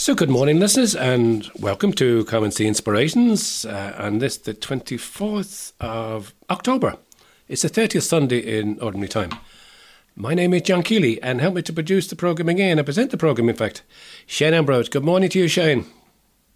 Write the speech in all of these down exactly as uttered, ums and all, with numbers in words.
So good morning, listeners, and welcome to Come and See Inspirations, uh, and this the twenty-fourth of October. It's the thirtieth Sunday in Ordinary Time. My name is John Keely, and help me to produce the programme again, and present the programme, in fact, Shane Ambrose. Good morning to you, Shane.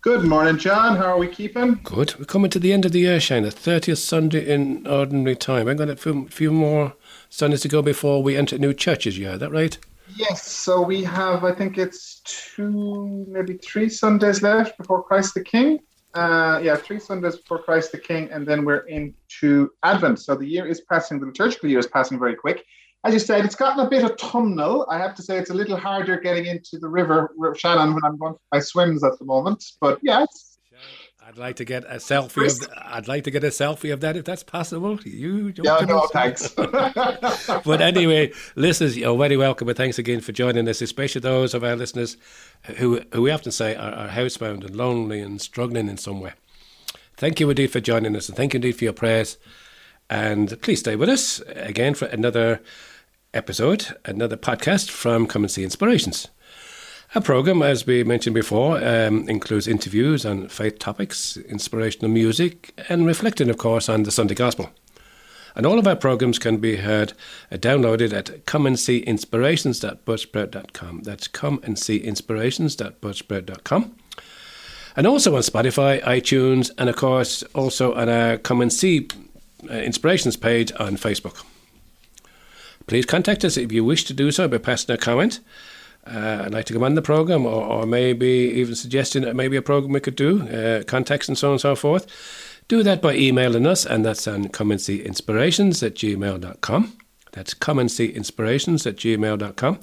Good morning, John. How are we keeping? Good. We're coming to the end of the year, Shane, the thirtieth Sunday in Ordinary Time. I've got a few, few more Sundays to go before we enter new churches, yeah, is that right? Yes, so we have, I think it's two, maybe three Sundays left before Christ the King. Uh, yeah, three Sundays before Christ the King, and then we're into Advent. So the year is passing, the liturgical year is passing very quick. As you said, it's gotten a bit autumnal. I have to say it's a little harder getting into the river, river Shannon when I'm going for my swims at the moment. But yeah, I'd like to get a selfie. Of, I'd like to get a selfie of that if that's possible. You don't yeah, no, thanks. But anyway, listeners, you're very welcome, and thanks again for joining us, especially those of our listeners who, who we often say are, are housebound and lonely and struggling in some way. Thank you indeed for joining us, and thank you indeed for your prayers. And please stay with us again for another episode, another podcast from Come and See Inspirations. Our programme, as we mentioned before, um, includes interviews on faith topics, inspirational music, and reflecting, of course, on the Sunday Gospel. And all of our programmes can be heard uh, downloaded at come and see inspirations dot buzzsprout dot com. That's come and see inspirations dot buzzsprout dot com. And also on Spotify, iTunes, and, of course, also on our Come and See uh, Inspirations page on Facebook. Please contact us if you wish to do so by passing a comment. Uh, I'd like to come on the programme, or, or maybe even suggesting that maybe a programme we could do, uh, contacts and so on and so forth. Do that by emailing us, and that's on come and see inspirations at gmail dot com. That's come and see inspirations at gmail dot com.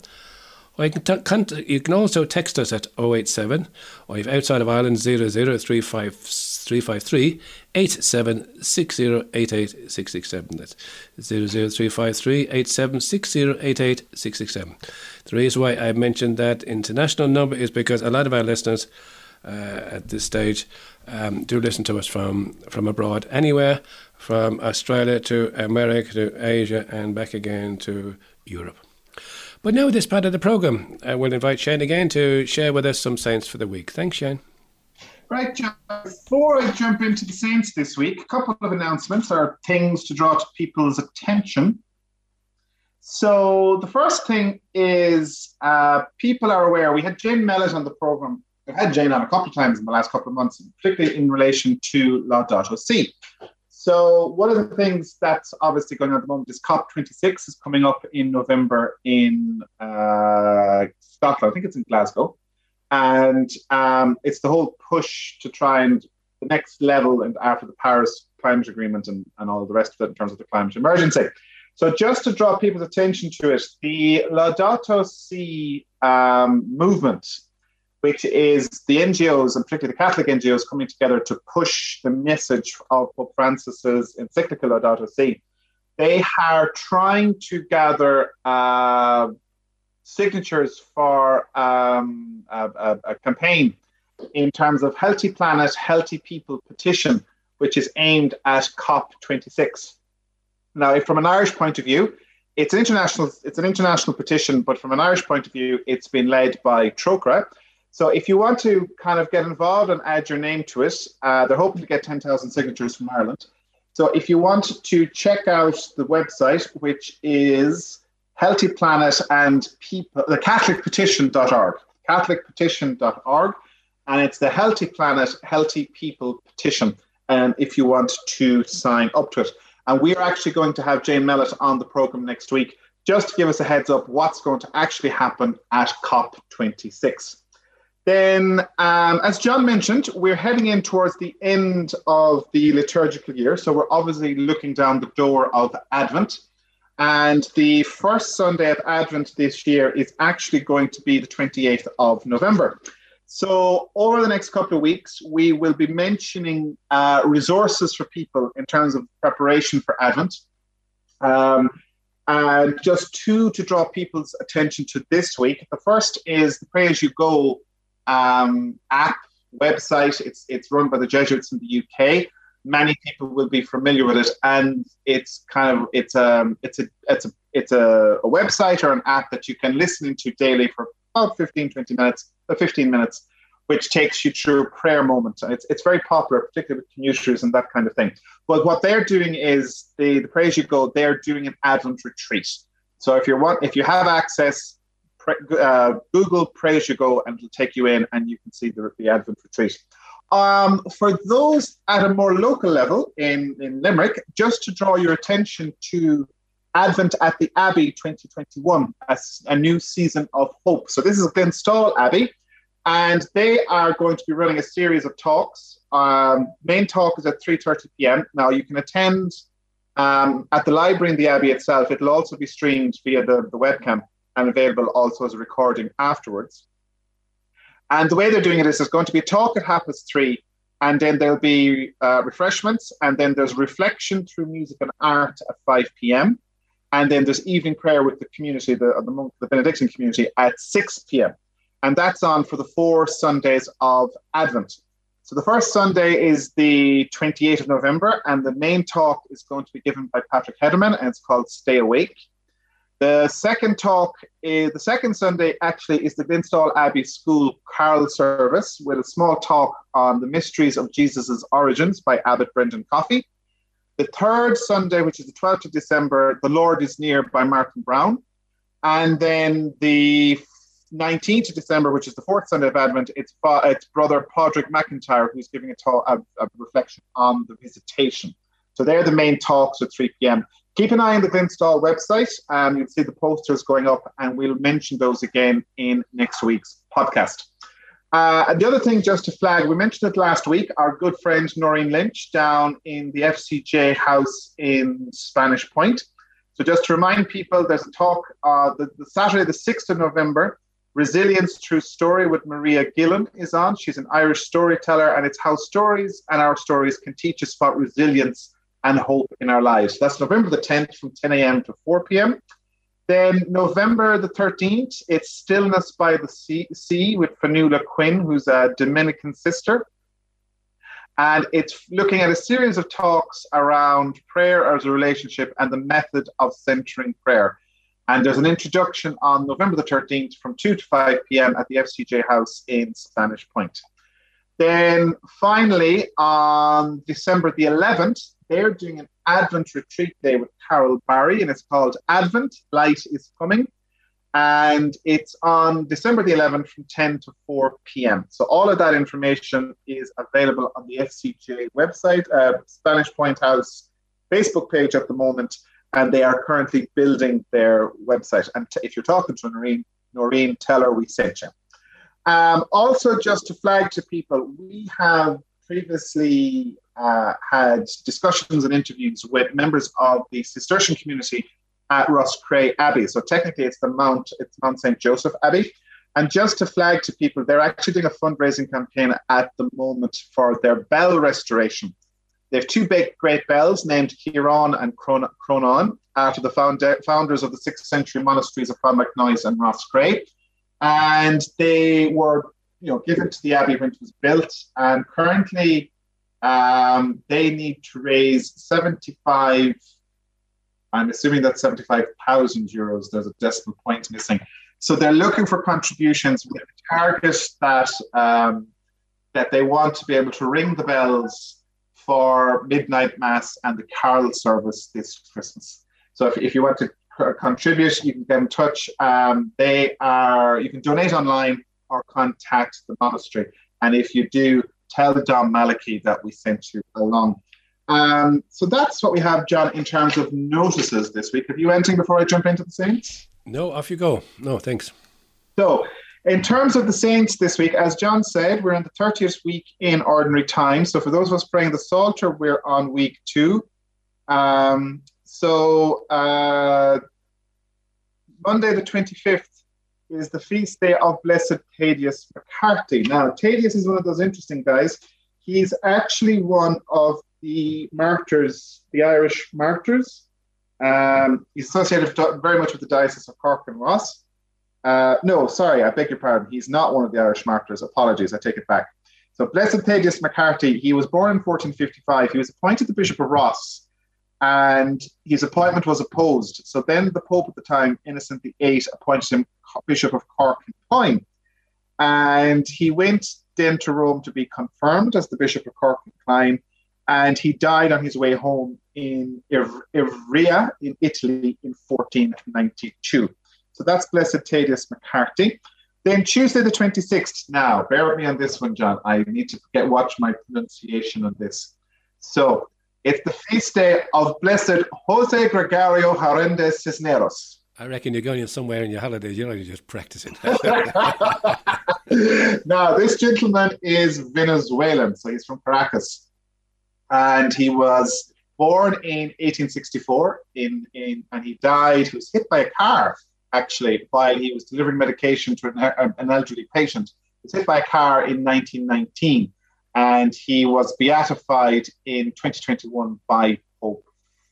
Or you can, t- cont- you can also text us at oh eight seven, or if outside of Ireland, zero zero three five three five three eight seven six zero eight eight six six seven. That's zero zero three five three eight seven six zero eight eight six six seven. The reason why I mentioned that international number is because a lot of our listeners uh, at this stage um, do listen to us from, from abroad, anywhere from Australia to America to Asia and back again to Europe. But now, this part of the programme, I will invite Shane again to share with us some saints for the week. Thanks, Shane. Right, John. Before I jump into the saints this week, a couple of announcements or things to draw to people's attention. So the first thing is uh, people are aware. We had Jane Mellett on the programme. We've had Jane on a couple of times in the last couple of months, particularly in relation to Laudato Si. So one of the things that's obviously going on at the moment is C O P twenty-six is coming up in November in uh, Scotland. I think it's in Glasgow. And um, it's the whole push to try and the next level and after the Paris climate agreement and, and all the rest of it in terms of the climate emergency. So just to draw people's attention to it, the Laudato Si um, movement, which is the N G Os, and particularly the Catholic N G Os, coming together to push the message of Pope Francis's encyclical Laudato Si. They are trying to gather uh, signatures for um, a, a, a campaign in terms of Healthy Planet, Healthy People petition, which is aimed at C O P twenty-six. Now, from an Irish point of view, it's an international, it's an international petition, but from an Irish point of view, it's been led by Trocaire. So if you want to kind of get involved and add your name to it, uh, they're hoping to get ten thousand signatures from Ireland. So if you want to check out the website, which is Healthy Planet and People, the Catholic Petition dot org, Catholic Petition dot org, and it's the Healthy Planet, Healthy People petition. And if you want to sign up to it, and we are actually going to have Jane Mellett on the program next week, just to give us a heads up what's going to actually happen at C O P twenty-six. Then, um, as John mentioned, we're heading in towards the end of the liturgical year. So we're obviously looking down the door of Advent. And the first Sunday of Advent this year is actually going to be the twenty-eighth of November. So over the next couple of weeks, we will be mentioning uh, resources for people in terms of preparation for Advent. Um, and just two to draw people's attention to this week. The first is the Pray As You Go Um, app, website. It's it's run by the Jesuits in the U K. Many people will be familiar with it, and it's kind of it's um it's a it's a it's a, a website or an app that you can listen into daily for about fifteen, twenty minutes, uh, fifteen minutes, which takes you through prayer moments. And it's, it's very popular, particularly with commuters and that kind of thing. But what they're doing is, the, the Praise You Go, they're doing an Advent retreat. So if you want, if you have access, uh, Google Praise You Go and it'll take you in and you can see the, the Advent retreat. Um, for those at a more local level in, in Limerick, just to draw your attention to Advent at the Abbey twenty twenty-one, as a new season of hope. So this is Glenstal Abbey, and they are going to be running a series of talks. Um, main talk is at three thirty p.m. Now you can attend um, at the library in the Abbey itself. It'll also be streamed via the, the webcam and available also as a recording afterwards. And the way they're doing it is, there's going to be a talk at half past three, and then there'll be uh, refreshments, and then there's reflection through music and art at five p.m. And then there's evening prayer with the community, the, the, monk, the Benedictine community, at six p.m. And that's on for the four Sundays of Advent. So the first Sunday is the twenty-eighth of November, and the main talk is going to be given by Patrick Hederman, and it's called Stay Awake. The second talk, is, the second Sunday actually, is the Glenstal Abbey School Carol Service, with a small talk on the mysteries of Jesus' origins by Abbot Brendan Coffey. The third Sunday, which is the twelfth of December, The Lord is Near by Martin Brown. And then the nineteenth of December, which is the fourth Sunday of Advent, it's, it's Brother Padraig McIntyre, who's giving a talk, a, a reflection on the Visitation. So they're the main talks at three p.m. Keep an eye on the Glenstal website. Um, you'll see the posters going up, and we'll mention those again in next week's podcast. Uh, and the other thing just to flag, we mentioned it last week, our good friend Noreen Lynch down in the F C J house in Spanish Point. So just to remind people, there's a talk uh, the, the Saturday, the sixth of November, Resilience Through Story with Maria Gillan is on. She's an Irish storyteller, and it's how stories and our stories can teach us about resilience and hope in our lives. That's November the tenth from ten a.m. to four p.m. Then November the thirteenth, it's Stillness by the Sea, sea with Fanula Quinn, who's a Dominican sister. And it's looking at a series of talks around prayer as a relationship and the method of centering prayer. And there's an introduction on November the thirteenth from two to five p.m. at the F C J House in Spanish Point. Then finally, on December the eleventh, they're doing an Advent retreat day with Carol Barry, and it's called Advent, Light is Coming. And it's on December the eleventh from ten to four p.m. So all of that information is available on the F C J website, uh, Spanish Point House Facebook page at the moment, and they are currently building their website. And t- if you're talking to Noreen, Noreen, tell her we sent you. Um, also, just to flag to people, we have previously uh, had discussions and interviews with members of the Cistercian community at Roscrea Abbey. So technically it's the Mount, it's Mount Saint Joseph Abbey. And just to flag to people, they're actually doing a fundraising campaign at the moment for their bell restoration. They have two big, great bells named Chiron and Cron- Cronon, after the founder, founders of the sixth century monasteries of Clonmacnoise and Roscrea. And they were, you know, given to the Abbey when it was built. And currently um, they need to raise seventy-five, I'm assuming that's seventy-five thousand euros. There's a decimal point missing. So they're looking for contributions with a target that, um, that they want to be able to ring the bells for midnight mass and the carol service this Christmas. So if, if you want to c- contribute, you can get in touch. Um, they are, you can donate online or contact the monastery. And if you do, tell Dom Malachy that we sent you along. Um, so that's what we have, John, in terms of notices this week. Have you anything before I jump into the saints? No, off you go. No, thanks. So, in terms of the saints this week, as John said, we're in the thirtieth week in ordinary time. So for those of us praying the Psalter, we're on week two. Um, so uh, Monday the twenty-fifth is the feast day of Blessed Thaddeus McCarthy. Now, Thaddeus is one of those interesting guys. He's actually one of the martyrs, the Irish martyrs. Um, he's associated very much with the Diocese of Cork and Ross. Uh, no, sorry, I beg your pardon. He's not one of the Irish martyrs. Apologies, I take it back. So Blessed Thaddeus McCarthy, he was born in fourteen fifty-five. He was appointed the Bishop of Ross, and his appointment was opposed. So then the Pope at the time, Innocent the eighth, appointed him Bishop of Cork and Clyne. And he went then to Rome to be confirmed as the Bishop of Cork and Clyne, and he died on his way home in Ivrea in Italy in fourteen ninety-two. So that's Blessed Thaddeus McCarthy. Then Tuesday the twenty-sixth, now bear with me on this one, John. I need to get watch my pronunciation on this. So it's the feast day of Blessed Jose Gregorio Hernandez Cisneros. I reckon you're going in somewhere in your holidays, you're only just practicing. Now, this gentleman is Venezuelan, so he's from Caracas. And he was born in eighteen sixty-four, in, in, and he died, he was hit by a car, actually, while he was delivering medication to an, an elderly patient. He was hit by a car in nineteen nineteen, and he was beatified in twenty twenty-one by Pope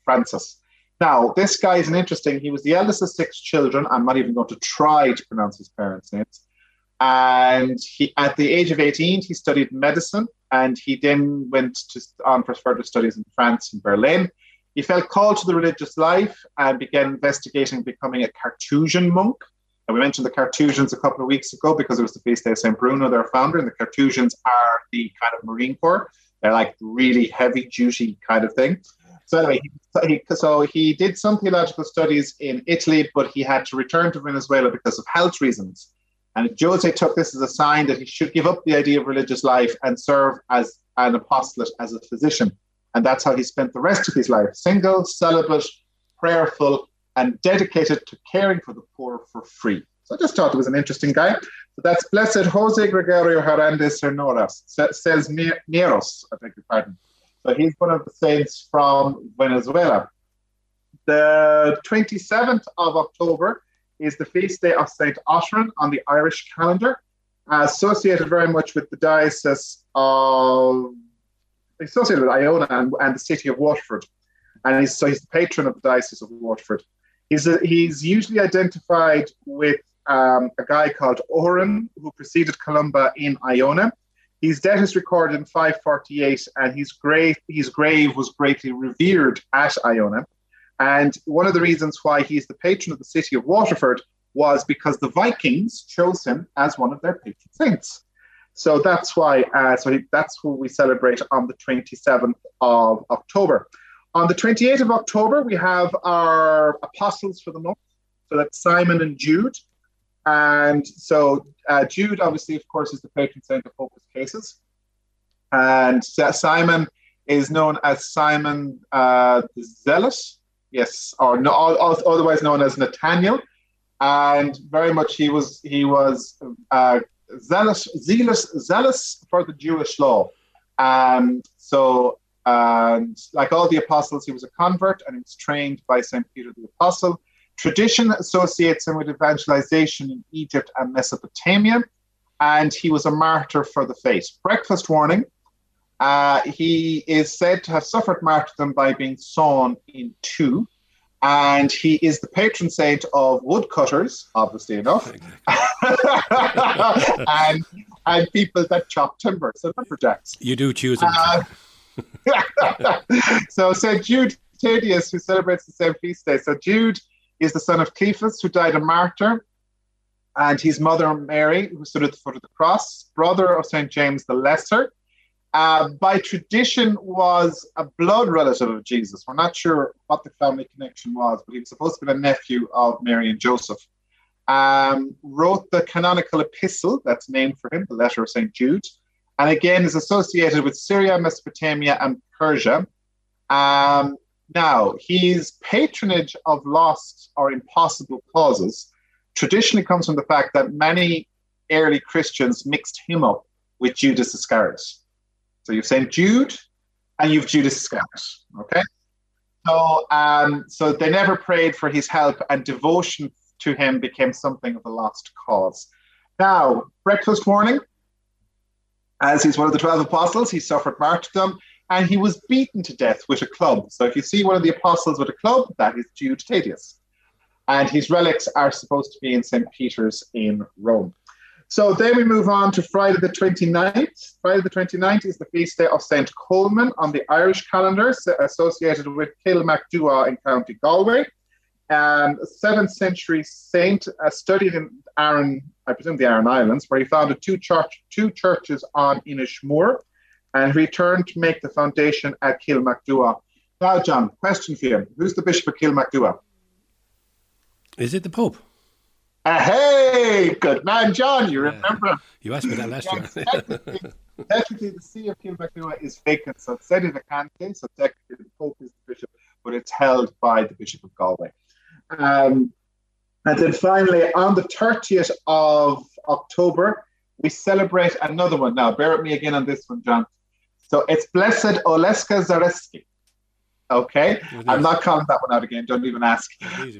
Francis. Now, this guy is an interesting, he was the eldest of six children. I'm not even going to try to pronounce his parents' names. And he, at the age of eighteen, he studied medicine, and he then went to, on for further studies in France and Berlin. He felt called to the religious life and began investigating becoming a Carthusian monk. And we mentioned the Carthusians a couple of weeks ago because it was the feast day of Saint Bruno, their founder, and the Carthusians are the kind of Marine Corps. They're like really heavy-duty kind of thing. So anyway, he, so he did some theological studies in Italy, but he had to return to Venezuela because of health reasons. And Jose took this as a sign that he should give up the idea of religious life and serve as an apostolate, as a physician. And that's how he spent the rest of his life, single, celibate, prayerful, and dedicated to caring for the poor for free. So I just thought it was an interesting guy. So that's Blessed Jose Gregorio Hernandez Cisneros, Cisneros, I beg your pardon. So he's one of the saints from Venezuela. The twenty-seventh of October is the feast day of Saint Ottran on the Irish calendar, associated very much with the diocese of, associated with Iona and, and the city of Waterford. And he's, so he's the patron of the diocese of Waterford. He's, a, he's usually identified with um, a guy called Oran, who preceded Columba in Iona. His death is recorded in five forty-eight, and his grave, his grave was greatly revered at Iona. And one of the reasons why he's the patron of the city of Waterford was because the Vikings chose him as one of their patron saints. So that's why, uh, so he, that's who we celebrate on the twenty-seventh of October. On the twenty-eighth of October, we have our apostles for the month. So that's Simon and Jude. And so uh, Jude, obviously, of course, is the patron saint of hopeless cases. And uh, Simon is known as Simon uh, the Zealot, yes, or no, otherwise known as Nathaniel. And very much he was he was uh, zealous, zealous, zealous for the Jewish law. Um, so, and like all the apostles, he was a convert, and he was trained by Saint Peter the Apostle. Tradition associates him with evangelization in Egypt and Mesopotamia, and he was a martyr for the faith. Breakfast warning, uh, he is said to have suffered martyrdom by being sawn in two, and he is the patron saint of woodcutters, obviously enough, and, and people that chop timber, so lumberjacks. You do choose him. Uh, so Saint Jude Thaddeus, who celebrates the same feast day. So Jude is the son of Cleophas, who died a martyr, and his mother Mary, who stood at the foot of the cross, brother of Saint James the Lesser. Uh, by tradition, was a blood relative of Jesus. We're not sure what the family connection was, but he was supposed to be a nephew of Mary and Joseph. Um, wrote the canonical epistle that's named for him, the letter of Saint Jude, and again is associated with Syria, Mesopotamia, and Persia. Um, Now, his patronage of lost or impossible causes traditionally comes from the fact that many early Christians mixed him up with Judas Iscariot. So you've Saint Jude and you've Judas Iscariot, okay? So, um, so they never prayed for his help, and devotion to him became something of a lost cause. Now, breakfast warning, as he's one of the twelve apostles, he suffered martyrdom, and he was beaten to death with a club. So if you see one of the apostles with a club, that is Jude Thaddeus. And his relics are supposed to be in Saint Peter's in Rome. So then we move on to Friday the twenty-ninth. Friday the twenty-ninth is the feast day of Saint Coleman on the Irish calendar, associated with Kilmacduagh in County Galway. um, seventh century saint, uh, studied in Aran, I presume the Aran Islands, where he founded two, church, two churches on Inishmore, and returned to make the foundation at Kilmacduagh. Now, John, question for you. Who's the Bishop of Kilmacduagh? Is it the Pope? Uh, hey, good man, John, you remember yeah. You asked me that last year. Technically, technically, the see of Kilmacduagh is vacant, so it's said in the canton, so technically the Pope is the Bishop, but it's held by the Bishop of Galway. Um, and then finally, on the thirtieth of October, we celebrate another one. Now, bear with me again on this one, John. So it's Blessed Oleska Zareski. Okay, I'm not calling that one out again. Don't even ask.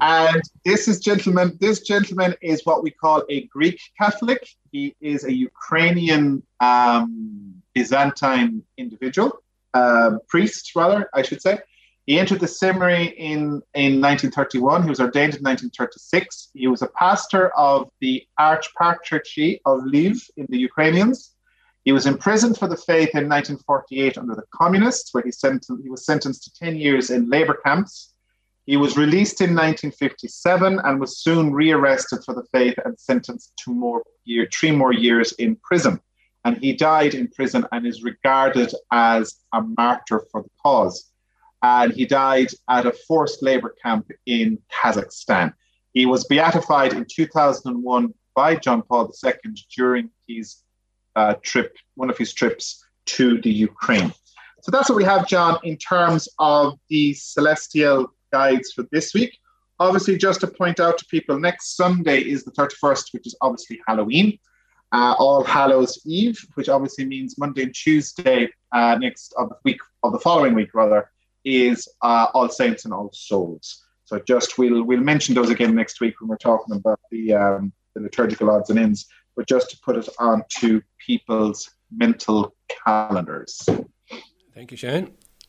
And this is gentleman. This gentleman is what we call a Greek Catholic. He is a Ukrainian um, Byzantine individual, uh, priest rather, I should say. He entered the seminary in in nineteen thirty-one. He was ordained in nineteen thirty-six. He was a pastor of the Archpatriarchy of Lviv in the Ukrainians. He was imprisoned for the faith in nineteen forty-eight under the communists, where he, sent, he was sentenced to ten years in labor camps. He was released in nineteen fifty-seven and was soon rearrested for the faith and sentenced to more year, three more years in prison. And he died in prison and is regarded as a martyr for the cause. And he died at a forced labor camp in Kazakhstan. He was beatified in two thousand one by John Paul the Second during his Uh, trip, one of his trips to the Ukraine. So that's what we have, John, in terms of the celestial guides for this week. Obviously, just to point out to people, next Sunday is the thirty-first, which is obviously Halloween, uh, All Hallows Eve, which obviously means Monday and Tuesday uh, next of the week, of the following week rather, is uh, All Saints and All Souls. So just we'll we'll mention those again next week when we're talking about the um, the liturgical odds and ends. But just to put it onto people's mental calendars. Thank you, Shane.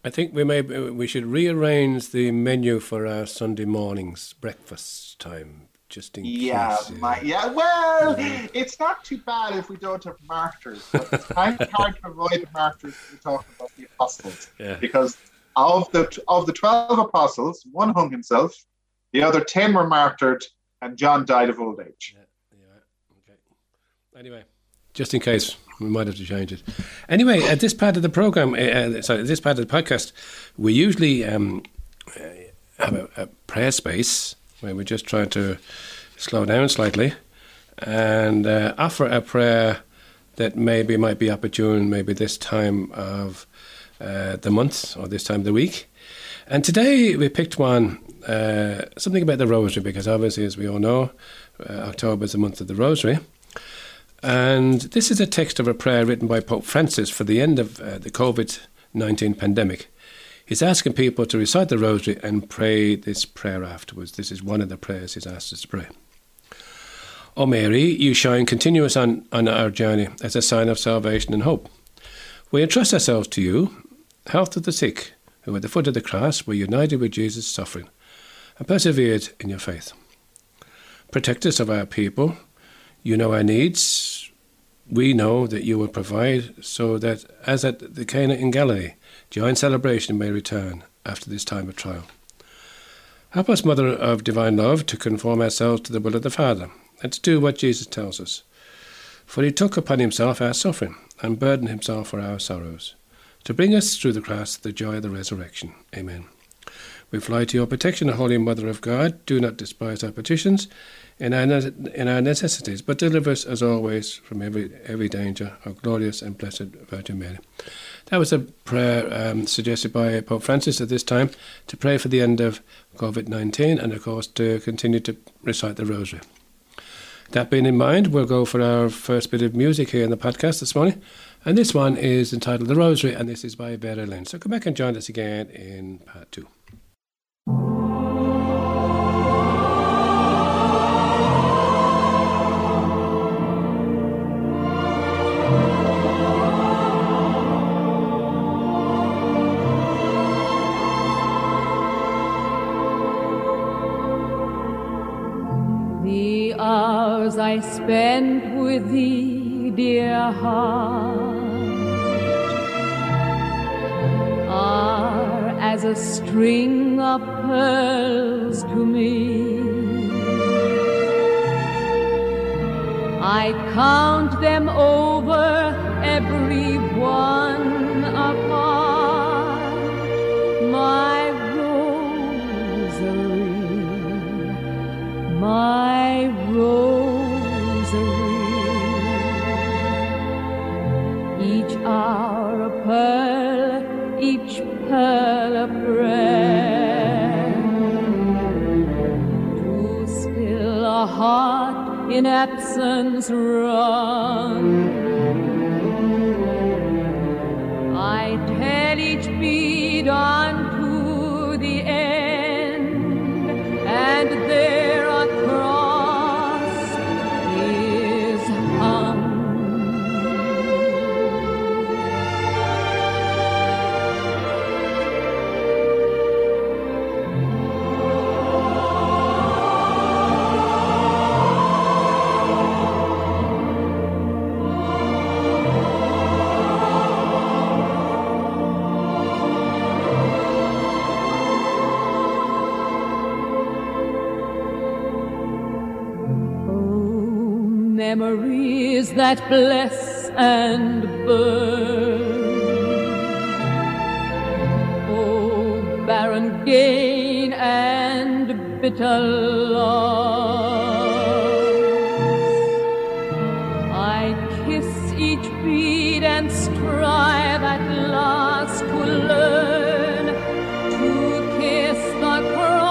I think we may we should rearrange the menu for our Sunday morning's breakfast time, just in yeah, case. My, yeah, well, yeah. It's not too bad if we don't have martyrs. But it's kind of hard to avoid the martyrs when we're talking about the apostles, yeah. because of the of the twelve apostles, one hung himself, the other ten were martyred, and John died of old age. Yeah. Anyway, just in case, we might have to change it. Anyway, at this part of the program, uh, sorry, at this part of the podcast, we usually um, have a, a prayer space where we just try to slow down slightly and uh, offer a prayer that maybe might be opportune, maybe this time of uh, the month or this time of the week. And today we picked one, uh, something about the rosary, because obviously, as we all know, uh, October is the month of the rosary. And this is a text of a prayer written by Pope Francis for the end of uh, the COVID nineteen pandemic. He's asking people to recite the rosary and pray this prayer afterwards. This is one of the prayers he's asked us to pray. O Mary, you shine continuous on, on our journey as a sign of salvation and hope. We entrust ourselves to you, health of the sick, who at the foot of the cross were united with Jesus' suffering and persevered in your faith. Protect us of our people. You know our needs. We know that you will provide so that, as at the Cana in Galilee, joy and celebration may return after this time of trial. Help us, Mother of Divine Love, to conform ourselves to the will of the Father and to do what Jesus tells us. For he took upon himself our suffering and burdened himself for our sorrows, to bring us through the cross the joy of the resurrection. Amen. We fly to your protection, O Holy Mother of God. Do not despise our petitions in our, in our necessities, but deliver us, as always, from every every danger, O glorious and blessed Virgin Mary. That was a prayer um, suggested by Pope Francis at this time, to pray for the end of COVID nineteen and, of course, to continue to recite the rosary. That being in mind, we'll go for our first bit of music here in the podcast this morning. And this one is entitled The Rosary, and this is by Vera Lynn. So come back and join us again in part two. The hours I spent with thee, dear heart, are as a string of pearls to me. I count them over, every one apart, my rosary, my rosary. Each hour a pearl, each pearl a prayer, to still a heart in absence wrung. I tell each bead unto the end, and there a cross is hung. Memories that bless and burn, oh, barren gain and bitter loss. I kiss each bead and strive at last to learn to kiss the cross.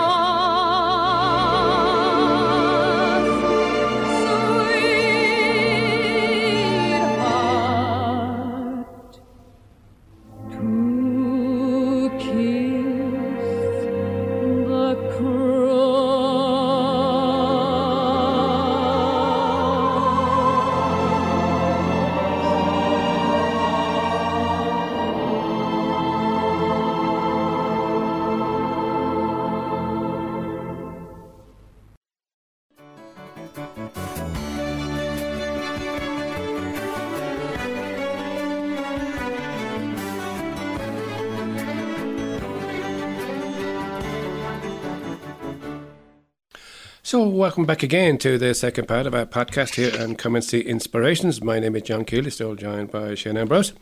So welcome back again to the second part of our podcast here on Come and See Inspirations. My name is John Keely, still joined by Shane Ambrose.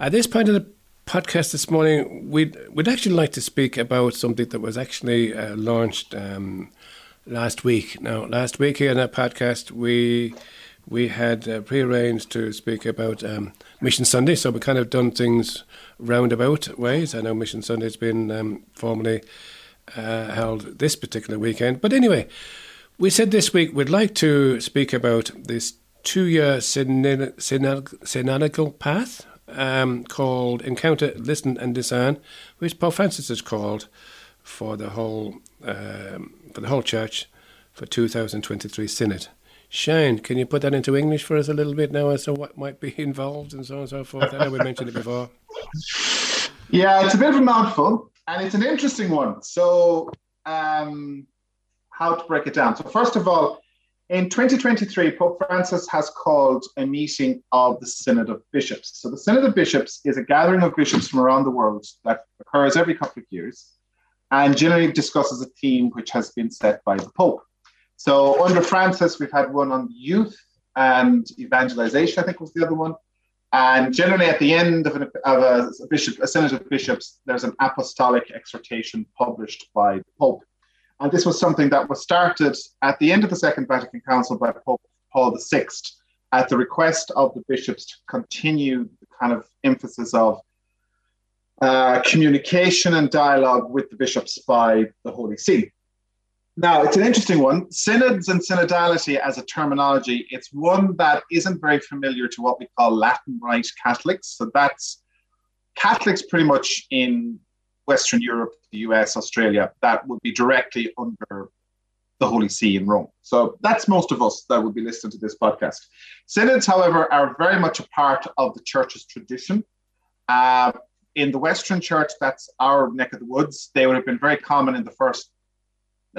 At this point of the podcast this morning, we'd, we'd actually like to speak about something that was actually uh, launched um, last week. Now, last week here on our podcast, we we had uh, prearranged to speak about um, Mission Sunday, so we kind of done things roundabout ways. I know Mission Sunday's been um, formally Uh, held this particular weekend. But anyway, we said this week we'd like to speak about this two-year synonym, synodical path um, called Encounter, Listen and Discern, which Pope Francis has called for the whole um, for the whole Church for two thousand twenty-three Synod. Shane, can you put that into English for us a little bit now as to what might be involved and so on and so forth? I know we mentioned it before. Yeah, it's a bit of a mouthful. And it's an interesting one. So um, how to break it down. So first of all, in twenty twenty-three, Pope Francis has called a meeting of the Synod of Bishops. So the Synod of Bishops is a gathering of bishops from around the world that occurs every couple of years and generally discusses a theme which has been set by the Pope. So under Francis, we've had one on youth and evangelization, I think was the other one. And generally at the end of, an, of a, a, bishop, a Synod of Bishops, there's an apostolic exhortation published by the Pope. And this was something that was started at the end of the Second Vatican Council by Pope Paul the Sixth at the request of the bishops to continue the kind of emphasis of uh, communication and dialogue with the bishops by the Holy See. Now, it's an interesting one. Synods and synodality as a terminology, it's one that isn't very familiar to what we call Latin Rite Catholics. So that's Catholics pretty much in Western Europe, the U S, Australia, that would be directly under the Holy See in Rome. So that's most of us that would be listening to this podcast. Synods, however, are very much a part of the Church's tradition. Uh, in the Western Church, that's our neck of the woods. They would have been very common in the first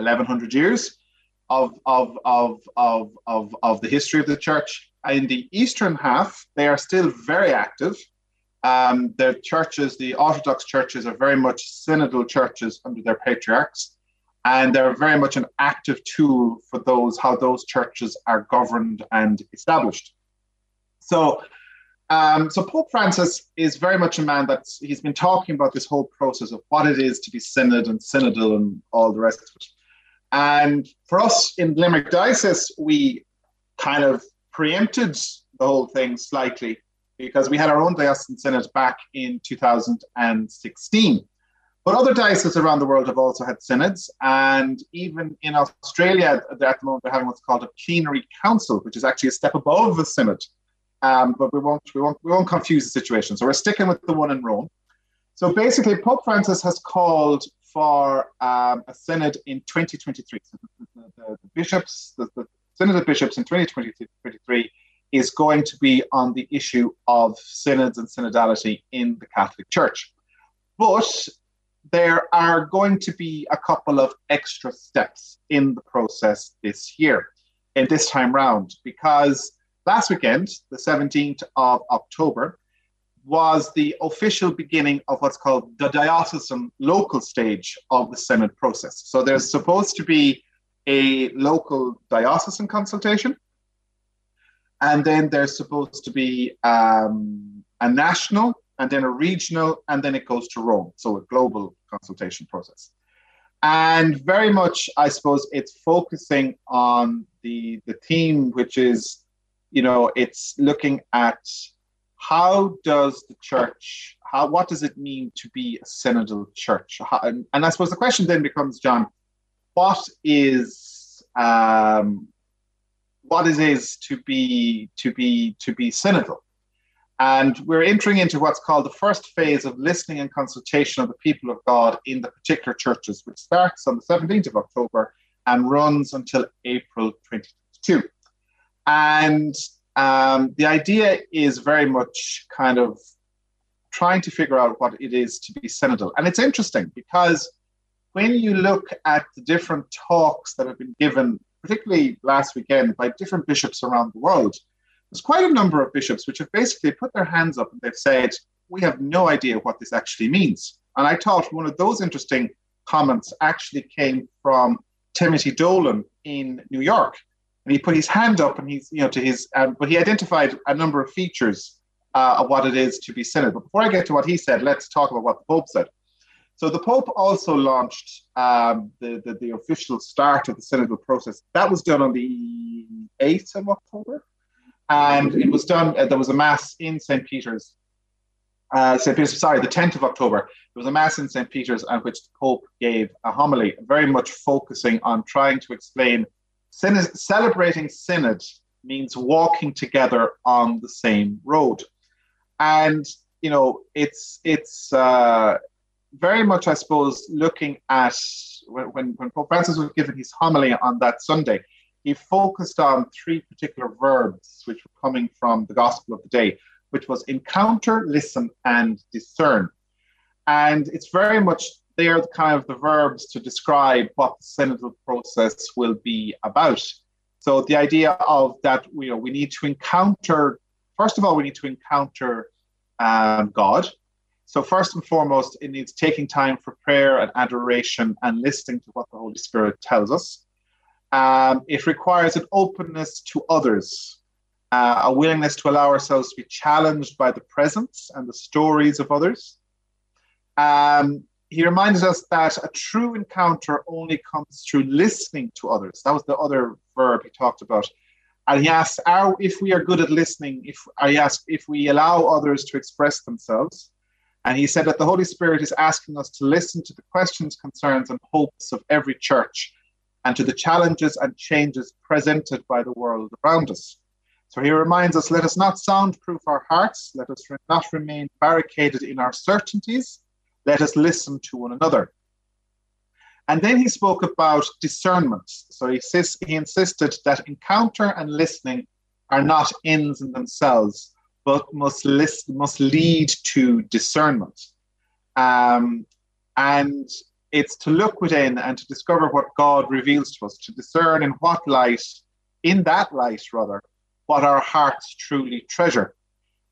eleven hundred years of, of, of, of, of, of the history of the Church. In the eastern half, they are still very active. Um, their churches, the Orthodox churches, are very much synodal churches under their patriarchs, and they're very much an active tool for those, how those churches are governed and established. So, um, so Pope Francis is very much a man that he's been talking about this whole process of what it is to be synod and synodal and all the rest of it. And for us in Limerick Diocese, we kind of preempted the whole thing slightly, because we had our own diocesan synod back in two thousand sixteen. But other dioceses around the world have also had synods, and even in Australia at the moment they're having what's called a plenary council, which is actually a step above a synod. Um, but we won't, we won't, we won't confuse the situation. So we're sticking with the one in Rome. So basically, Pope Francis has called for um, a synod in twenty twenty-three. So the, the, the bishops, the, the synod of bishops in twenty twenty-three. Is going to be on the issue of synods and synodality in the Catholic Church. But there are going to be a couple of extra steps in the process this year, and this time round, because last weekend, the seventeenth of October, was the official beginning of what's called the diocesan local stage of the synod process. So there's supposed to be a local diocesan consultation, and then there's supposed to be um, a national, and then a regional, and then it goes to Rome. So a global consultation process. And very much, I suppose, it's focusing on the, the theme, which is, you know, it's looking at how does the church, how what does it mean to be a synodal church? How, and, and I suppose the question then becomes, John, what is... Um, what it is to be to be to be synodal. And we're entering into what's called the first phase of listening and consultation of the people of God in the particular churches, which starts on the seventeenth of October and runs until April twenty-second. And um, the idea is very much kind of trying to figure out what it is to be synodal. And it's interesting because when you look at the different talks that have been given, particularly last weekend, by different bishops around the world, there's quite a number of bishops which have basically put their hands up and they've said, we have no idea what this actually means. And I thought one of those interesting comments actually came from Timothy Dolan in New York. And he put his hand up and he's, you know, to his, um, but he identified a number of features uh, of what it is to be synod. But before I get to what he said, let's talk about what the Pope said. So the Pope also launched um, the, the, the official start of the synodal process. That was done on the eighth of October. And it was done, uh, there was a mass in Saint Peter's, uh, Saint Peter's, sorry, the tenth of October. There was a mass in Saint Peter's at which the Pope gave a homily, very much focusing on trying to explain synod, celebrating synod means walking together on the same road. And, you know, it's, it's, uh, very much, I suppose, looking at when, when Pope Francis was given his homily on that Sunday, he focused on three particular verbs which were coming from the gospel of the day, which was encounter, listen, and discern. And it's very much, they are kind of the verbs to describe what the synodal process will be about. So the idea of that, you know, we need to encounter, first of all, we need to encounter um, God. So first and foremost, it needs taking time for prayer and adoration and listening to what the Holy Spirit tells us. Um, it requires an openness to others, uh, a willingness to allow ourselves to be challenged by the presence and the stories of others. Um, he reminds us that a true encounter only comes through listening to others. That was the other verb he talked about. And he asks our, if we are good at listening, if I ask if we allow others to express themselves. And he said that the Holy Spirit is asking us to listen to the questions, concerns, and hopes of every church and to the challenges and changes presented by the world around us. So he reminds us, let us not soundproof our hearts. Let us re- not remain barricaded in our certainties. Let us listen to one another. And then he spoke about discernment. So he, sis- he insisted that encounter and listening are not ends in themselves, but must, list, must lead to discernment. Um, and it's to look within and to discover what God reveals to us, to discern in what light, in that light rather, what our hearts truly treasure.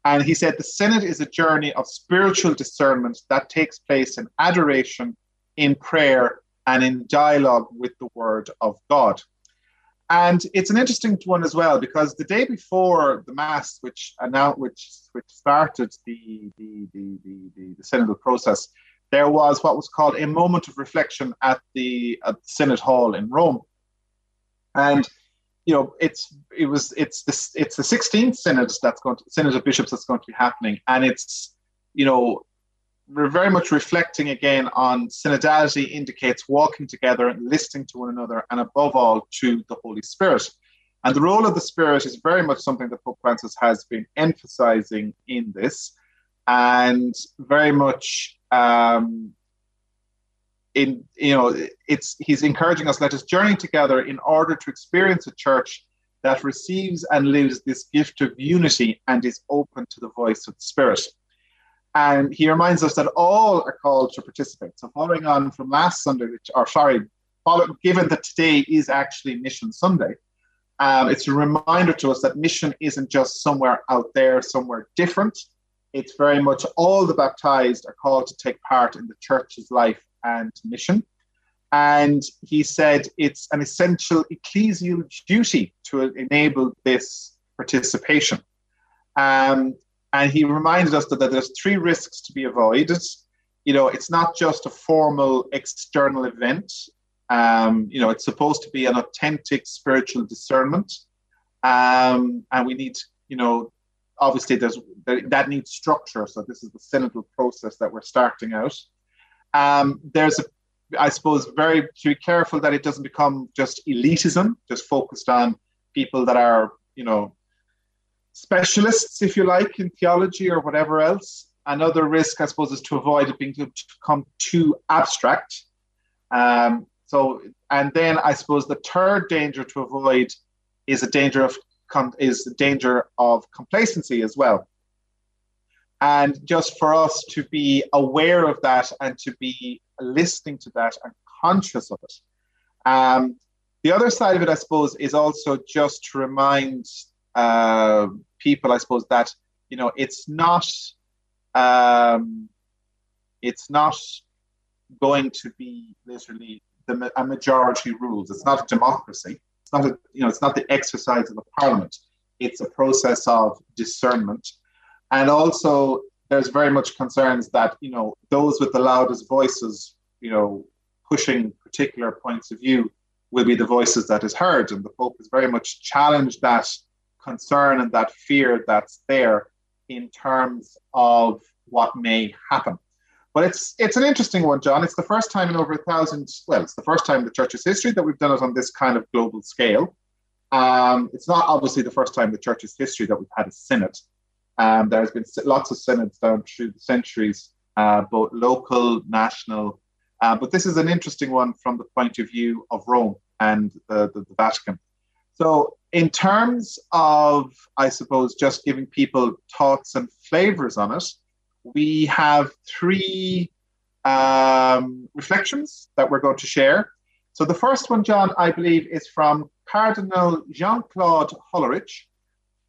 And he said, the synod is a journey of spiritual discernment that takes place in adoration, in prayer, and in dialogue with the Word of God. And it's an interesting one as well, because the day before the Mass, which announced, which which started the the, the, the, the, the synodal process, there was what was called a moment of reflection at the, at the Synod Hall in Rome. And you know, it's it was it's this it's the sixteenth synod that's going to, synod of bishops that's going to be happening, and it's, you know, we're very much reflecting again on synodality indicates walking together and listening to one another, and above all to the Holy Spirit. And the role of the Spirit is very much something that Pope Francis has been emphasizing in this, and very much um, in, you know, it's he's encouraging us, let us journey together in order to experience a church that receives and lives this gift of unity and is open to the voice of the Spirit. And he reminds us that all are called to participate. So following on from last Sunday, which, or sorry, follow, given that today is actually Mission Sunday, um, it's a reminder to us that mission isn't just somewhere out there, somewhere different. It's very much all the baptized are called to take part in the church's life and mission. And he said it's an essential ecclesial duty to enable this participation. Um, and he reminded us that, that there's three risks to be avoided. You know, it's not just a formal external event. Um, you know, it's supposed to be an authentic spiritual discernment. Um, and we need, you know, obviously there's that needs structure. So this is the synodal process that we're starting out. Um, there's, a, I suppose, very to be careful that it doesn't become just elitism, just focused on people that are, you know, specialists, if you like, in theology or whatever else. Another risk, I suppose, is to avoid it being to become too abstract. Um, so, and then I suppose the third danger to avoid is a danger of is the danger of complacency as well. And just for us to be aware of that and to be listening to that and conscious of it. Um, the other side of it, I suppose, is also just to remind uh, people, I suppose, that, you know, it's not, um, it's not going to be literally the, a majority rules. It's not a democracy. It's not, a, you know, it's not the exercise of a parliament. It's a process of discernment. And also, there's very much concerns that, you know, those with the loudest voices, you know, pushing particular points of view will be the voices that is heard. And the Pope has very much challenged that concern and that fear that's there in terms of what may happen. But it's it's an interesting one, John. It's the first time in over a thousand, well, it's the first time in the Church's history that we've done it on this kind of global scale. Um, it's not obviously the first time in the Church's history that we've had a synod. Um, there's been lots of synods down through the centuries, uh, both local, national. Uh, but this is an interesting one from the point of view of Rome and the, the, the Vatican. So in terms of, I suppose, just giving people thoughts and flavors on it, we have three um, reflections that we're going to share. So the first one, John, I believe, is from Cardinal Jean-Claude Hollerich,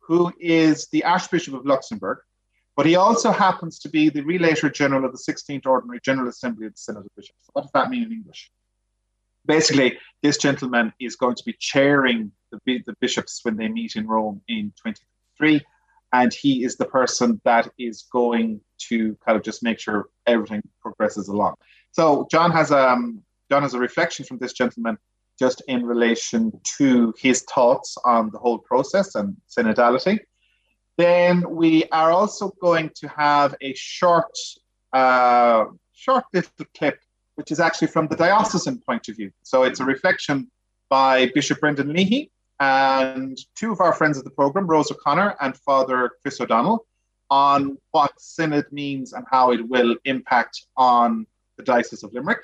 who is the Archbishop of Luxembourg, but he also happens to be the Relator General of the sixteenth Ordinary General Assembly of the Synod of Bishops. What does that mean in English? Basically, this gentleman is going to be chairing the, the bishops when they meet in Rome in twenty twenty-three, and he is the person that is going to kind of just make sure everything progresses along. So John has, um, John has a reflection from this gentleman just in relation to his thoughts on the whole process and synodality. Then we are also going to have a short, uh, short little clip, which is actually from the diocesan point of view. So it's a reflection by Bishop Brendan Leahy and two of our friends of the program, Rose O'Connor and Father Chris O'Donnell, on what synod means and how it will impact on the Diocese of Limerick.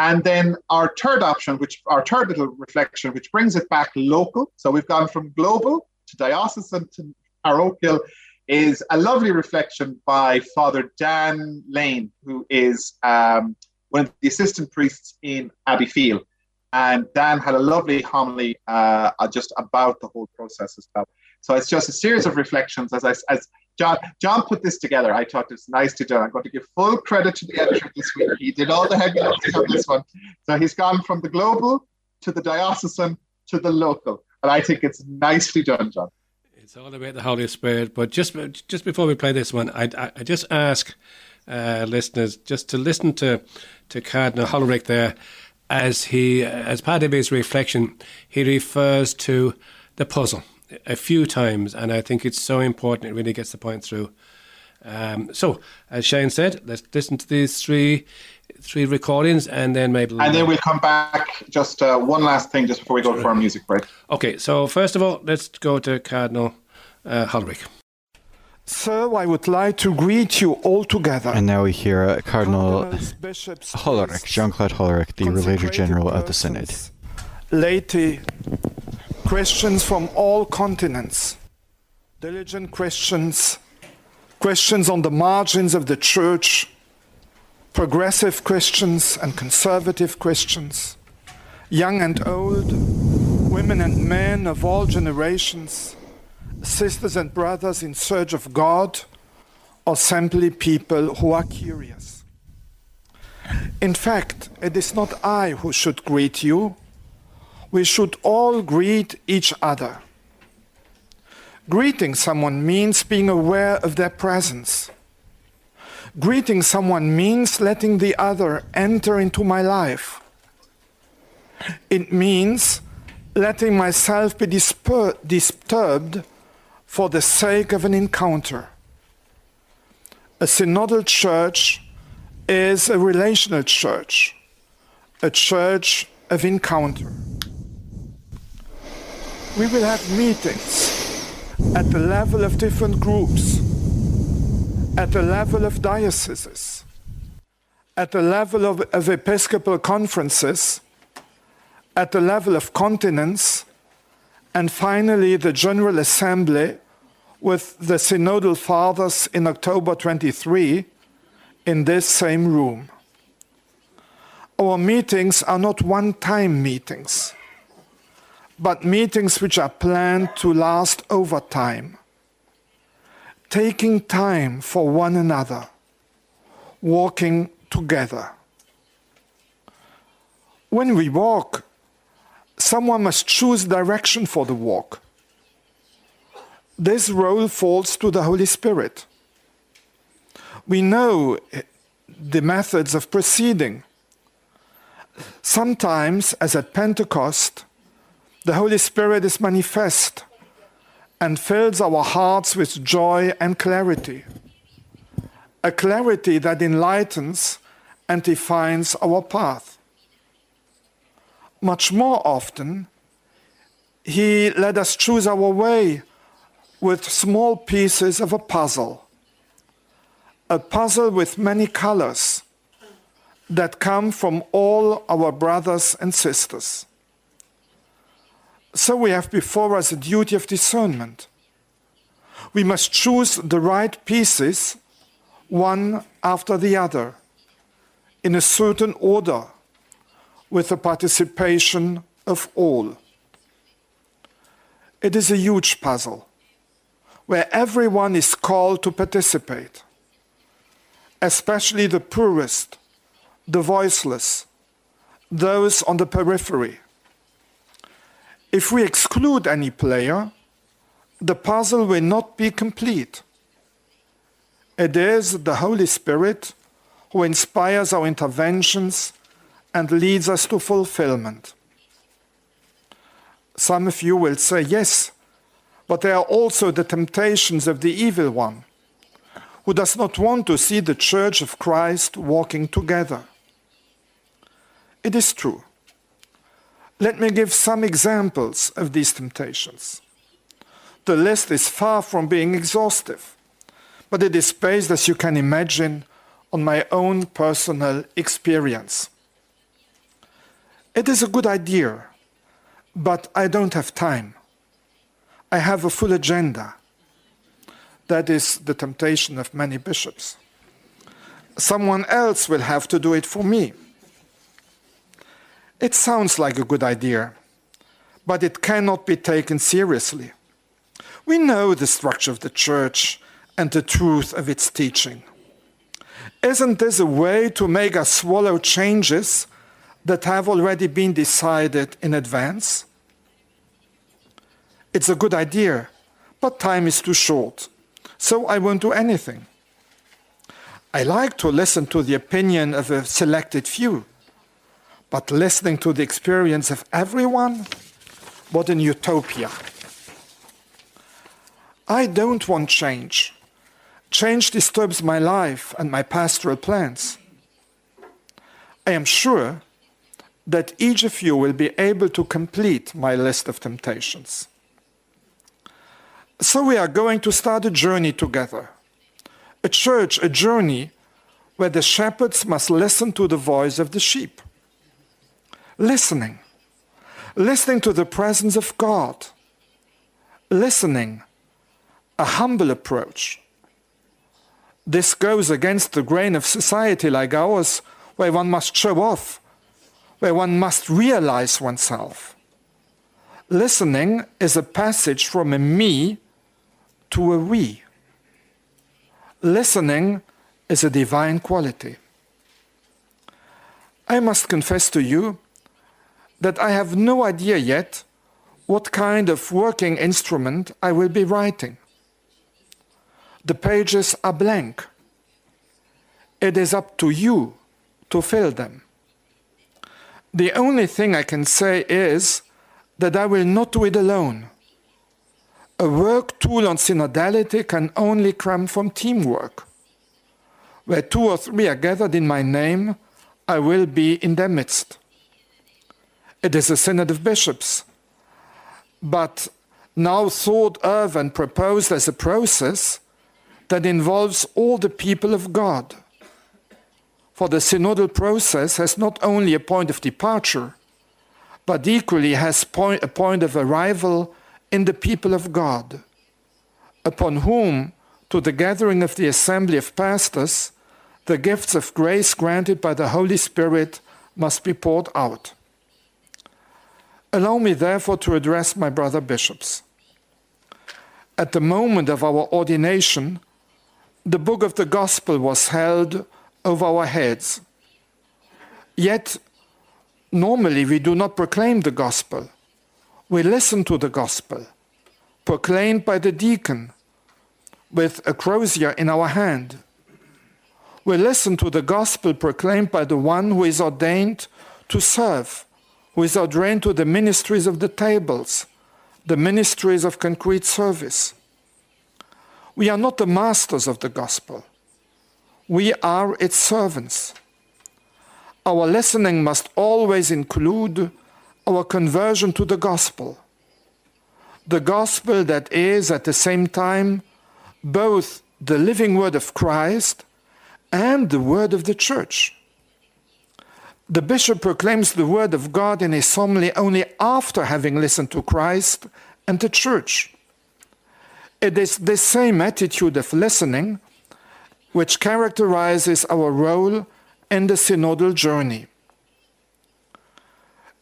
And then our third option, which our third little reflection, which brings it back local. So we've gone from global to diocesan to parochial, is a lovely reflection by Father Dan Lane, who is um, one of the assistant priests in Abbeyfield. And Dan had a lovely homily uh, just about the whole process as well. So it's just a series of reflections, as I, as John, John put this together. I thought it's nice to John. I'm going to give full credit to the editor this week. He did all the heavy lifting on this one. So he's gone from the global to the diocesan to the local. And I think it's nicely done, John. It's all about the Holy Spirit. But just just before we play this one, I, I, I just ask uh, listeners just to listen to, to Cardinal Hollerich there. As he, as part of his reflection, he refers to the puzzle a few times, and I think it's so important. It really gets the point through. Um, so, as Shane said, let's listen to these three, three recordings, and then maybe, and then we'll come back. Just uh, one last thing, just before we go for our music break. Okay. So, first of all, let's go to Cardinal uh, Hollerich. Sir, I would like to greet you all together. And now we hear Cardinal Hollerich, Jean-Claude Hollerich, the Relator General of the Synod. Laity, Christians from all continents, diligent Christians, Christians on the margins of the Church, progressive Christians and conservative Christians, young and old, women and men of all generations, sisters and brothers in search of God, or simply people who are curious. In fact, it is not I who should greet you. We should all greet each other. Greeting someone means being aware of their presence. Greeting someone means letting the other enter into my life. It means letting myself be disper- disturbed for the sake of an encounter. A synodal church is a relational church, a church of encounter. We will have meetings at the level of different groups, at the level of dioceses, at the level of, of episcopal conferences, at the level of continents, and finally, the General Assembly with the Synodal Fathers in October twenty-three in this same room. Our meetings are not one-time meetings, but meetings which are planned to last over time. Taking time for one another, walking together. When we walk, someone must choose direction for the walk. This role falls to the Holy Spirit. We know the methods of proceeding. Sometimes, as at Pentecost, the Holy Spirit is manifest and fills our hearts with joy and clarity, a clarity that enlightens and defines our path. Much more often, he let us choose our way with small pieces of a puzzle, a puzzle with many colors that come from all our brothers and sisters. So we have before us a duty of discernment. We must choose the right pieces, one after the other, in a certain order, with the participation of all. It is a huge puzzle, where everyone is called to participate, especially the poorest, the voiceless, those on the periphery. If we exclude any player, the puzzle will not be complete. It is the Holy Spirit who inspires our interventions and leads us to fulfillment. Some of you will say, yes, but there are also the temptations of the evil one, who does not want to see the Church of Christ walking together. It is true. Let me give some examples of these temptations. The list is far from being exhaustive, but it is based, as you can imagine, on my own personal experience. It is a good idea, but I don't have time. I have a full agenda. That is the temptation of many bishops. Someone else will have to do it for me. It sounds like a good idea, but it cannot be taken seriously. We know the structure of the Church and the truth of its teaching. Isn't this a way to make us swallow changes that have already been decided in advance? It's a good idea, but time is too short, so I won't do anything. I like to listen to the opinion of a selected few, but listening to the experience of everyone? What an utopia. I don't want change. Change disturbs my life and my pastoral plans. I am sure that each of you will be able to complete my list of temptations. So we are going to start a journey together. A church, a journey where the shepherds must listen to the voice of the sheep. Listening. Listening to the presence of God. Listening. A humble approach. This goes against the grain of society like ours, where one must show off, where one must realize oneself. Listening is a passage from a me to a we. Listening is a divine quality. I must confess to you that I have no idea yet what kind of working instrument I will be writing. The pages are blank. It is up to you to fill them. The only thing I can say is that I will not do it alone. A work tool on synodality can only come from teamwork. Where two or three are gathered in my name, I will be in their midst. It is a synod of bishops, but now thought of and proposed as a process that involves all the people of God. For the synodal process has not only a point of departure, but equally has point, a point of arrival in the people of God, upon whom, to the gathering of the assembly of pastors, the gifts of grace granted by the Holy Spirit must be poured out. Allow me, therefore, to address my brother bishops. At the moment of our ordination, the book of the Gospel was held over our heads. Yet, normally, we do not proclaim the gospel. We listen to the gospel, proclaimed by the deacon, with a crozier in our hand. We listen to the gospel proclaimed by the one who is ordained to serve, who is ordained to the ministries of the tables, the ministries of concrete service. We are not the masters of the gospel. We are its servants. Our listening must always include our conversion to the gospel. The gospel that is, at the same time, both the living word of Christ and the word of the church. The bishop proclaims the word of God in his homily only after having listened to Christ and the church. It is this same attitude of listening which characterizes our role and the synodal journey.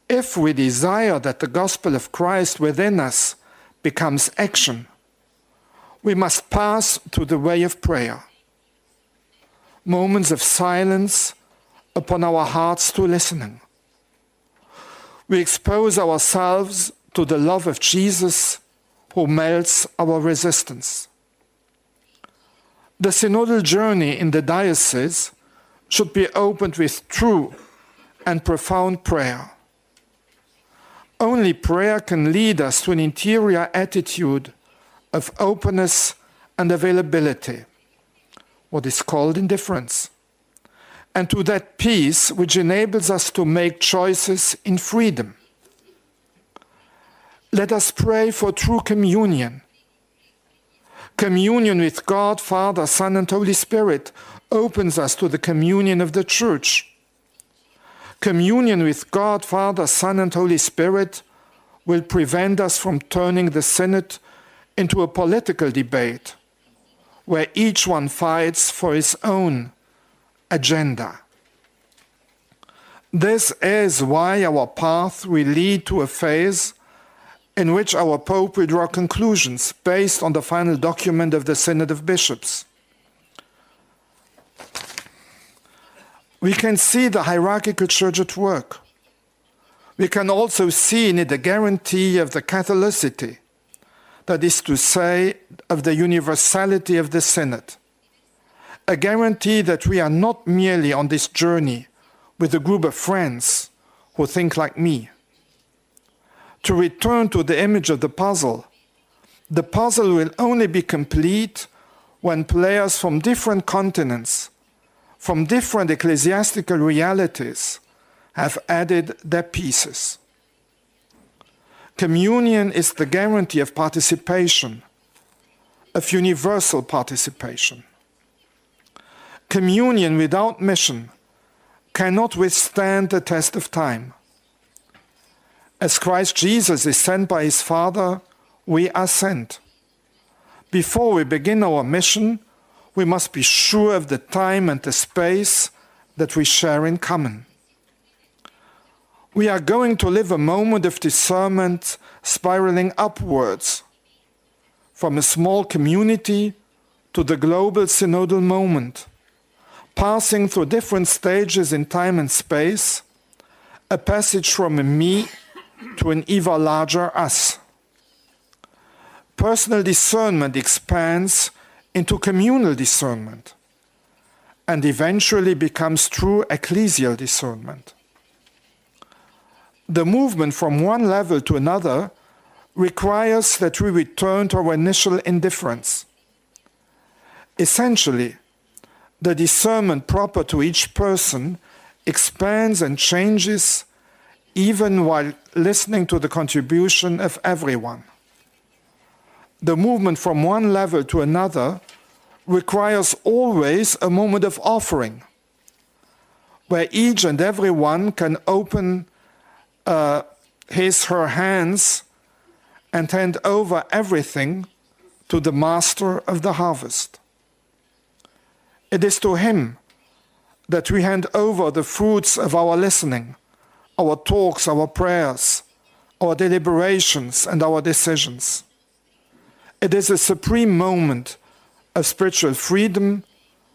If we desire that the gospel of Christ within us becomes action, we must pass to the way of prayer. Moments of silence upon our hearts to listening. We expose ourselves to the love of Jesus who melts our resistance. The synodal journey in the diocese should be opened with true and profound prayer. Only prayer can lead us to an interior attitude of openness and availability, what is called indifference, and to that peace which enables us to make choices in freedom. Let us pray for true communion, communion with God, Father, Son, and Holy Spirit, opens us to the communion of the Church. Communion with God, Father, Son, and Holy Spirit will prevent us from turning the synod into a political debate where each one fights for his own agenda. This is why our path will lead to a phase in which our Pope will draw conclusions based on the final document of the Synod of Bishops. We can see the hierarchical church at work. We can also see in it the guarantee of the Catholicity, that is to say, of the universality of the Synod, a guarantee that we are not merely on this journey with a group of friends who think like me. To return to the image of the puzzle, the puzzle will only be complete when players from different continents, from different ecclesiastical realities, have added their pieces. Communion is the guarantee of participation, of universal participation. Communion without mission cannot withstand the test of time. As Christ Jesus is sent by his Father, we are sent. Before we begin our mission, we must be sure of the time and the space that we share in common. We are going to live a moment of discernment spiraling upwards, from a small community to the global synodal moment, passing through different stages in time and space, a passage from a me to an ever larger us. Personal discernment expands into communal discernment and eventually becomes true ecclesial discernment. The movement from one level to another requires that we return to our initial indifference. Essentially, the discernment proper to each person expands and changes even while listening to the contribution of everyone. The movement from one level to another requires always a moment of offering, where each and everyone can open Uh, his, her hands and hand over everything to the master of the harvest. It is to him that we hand over the fruits of our listening, our talks, our prayers, our deliberations, and our decisions. It is a supreme moment of spiritual freedom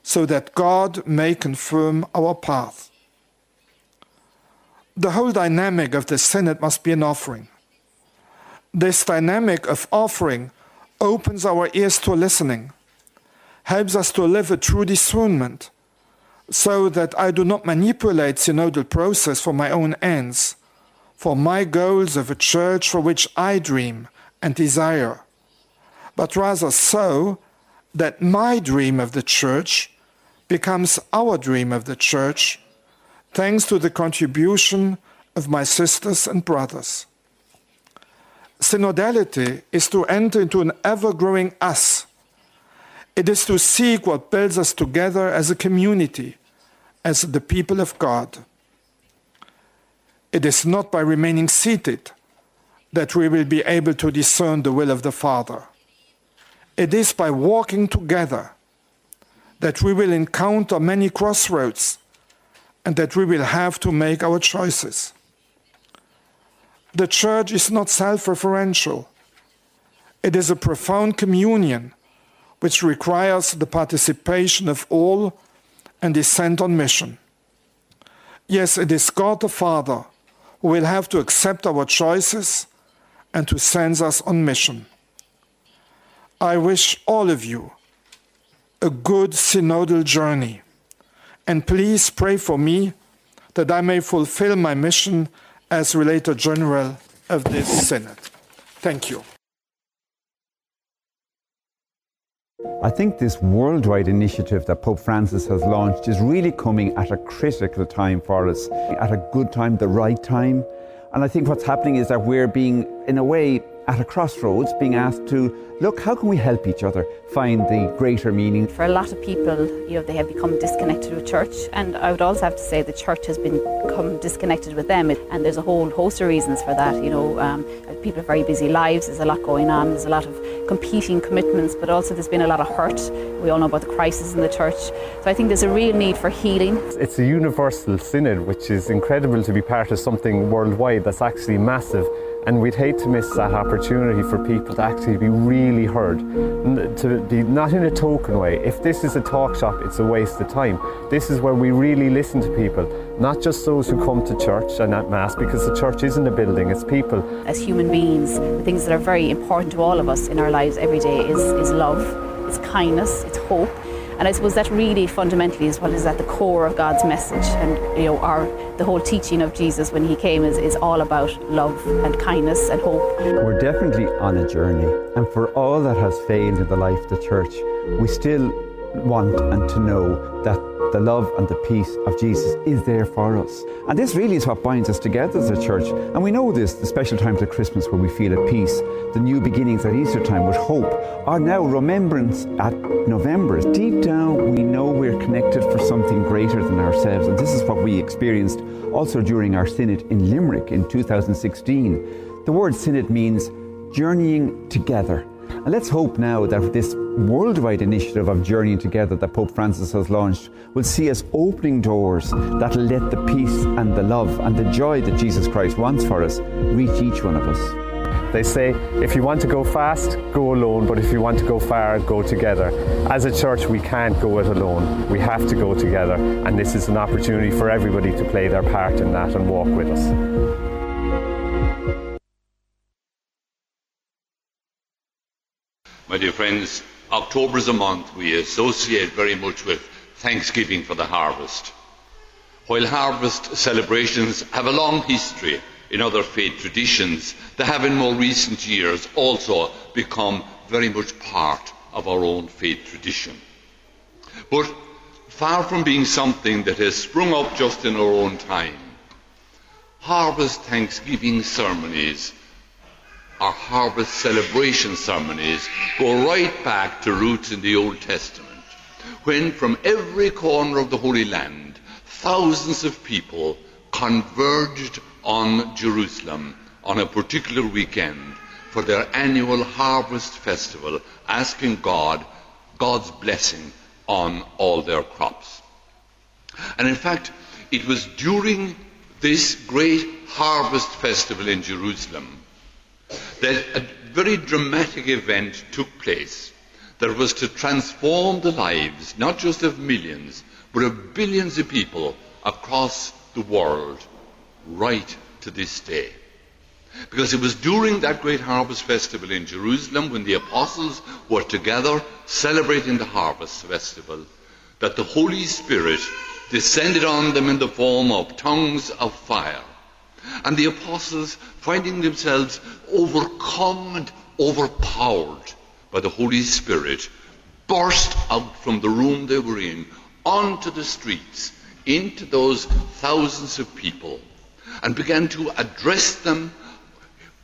so that God may confirm our path. The whole dynamic of the Synod must be an offering. This dynamic of offering opens our ears to listening, helps us to live a true discernment, so that I do not manipulate the synodal process for my own ends, for my goals of a church for which I dream and desire, but rather so that my dream of the church becomes our dream of the church, thanks to the contribution of my sisters and brothers. Synodality is to enter into an ever-growing us. It is to seek what builds us together as a community, as the people of God. It is not by remaining seated that we will be able to discern the will of the Father. It is by walking together that we will encounter many crossroads and that we will have to make our choices. The Church is not self-referential. It is a profound communion which requires the participation of all and is sent on mission. Yes, it is God the Father who will have to accept our choices and to send us on mission. I wish all of you a good synodal journey. And please pray for me that I may fulfill my mission as Relator General of this Synod. Thank you. I think this worldwide initiative that Pope Francis has launched is really coming at a critical time for us, at a good time, the right time. And I think what's happening is that we're being, in a way, at a crossroads, being asked to look, how can we help each other find the greater meaning? For a lot of people, you know, they have become disconnected with church, and I would also have to say the church has been, become disconnected with them, and there's a whole host of reasons for that. You know, um, people have very busy lives, there's a lot going on, there's a lot of competing commitments, but also there's been a lot of hurt. We all know about the crisis in the church, so I think there's a real need for healing. It's a universal synod, which is incredible to be part of something worldwide that's actually massive, And we'd hate to miss that opportunity for people to actually be really heard, to be not in a token way. If this is a talk shop, it's a waste of time. This is where we really listen to people, not just those who come to church and at Mass, because the church isn't a building, it's people. As human beings, the things that are very important to all of us in our lives every day is, is love, it's kindness, it's hope. And I suppose that really fundamentally is what is at the core of God's message, and you know, our the whole teaching of Jesus when he came is, is all about love and kindness and hope. We're definitely on a journey, and for all that has failed in the life of the church, we still want and to know that the love and the peace of Jesus is there for us. And this really is what binds us together as a church. And we know this, the special times of Christmas where we feel at peace, the new beginnings at Easter time with hope, are now remembrance at November. Deep down, we know we're connected for something greater than ourselves. And this is what we experienced also during our synod in Limerick in two thousand sixteen. The word synod means journeying together. And let's hope now that this worldwide initiative of journeying together that Pope Francis has launched will see us opening doors that will let the peace and the love and the joy that Jesus Christ wants for us reach each one of us. They say, if you want to go fast, go alone, but if you want to go far, go together. As a church, we can't go it alone. We have to go together, and this is an opportunity for everybody to play their part in that and walk with us. My dear friends, October is a month we associate very much with thanksgiving for the harvest. While harvest celebrations have a long history in other faith traditions, they have in more recent years also become very much part of our own faith tradition. But far from being something that has sprung up just in our own time, harvest thanksgiving ceremonies, our harvest celebration ceremonies, go right back to roots in the Old Testament, when from every corner of the Holy Land, thousands of people converged on Jerusalem on a particular weekend for their annual harvest festival, asking God, God's blessing on all their crops. And in fact, it was during this great harvest festival in Jerusalem that a very dramatic event took place that was to transform the lives, not just of millions, but of billions of people across the world right to this day. Because it was during that great harvest festival in Jerusalem, when the apostles were together celebrating the harvest festival, that the Holy Spirit descended on them in the form of tongues of fire. And the apostles, finding themselves overcome and overpowered by the Holy Spirit, burst out from the room they were in, onto the streets, into those thousands of people, and began to address them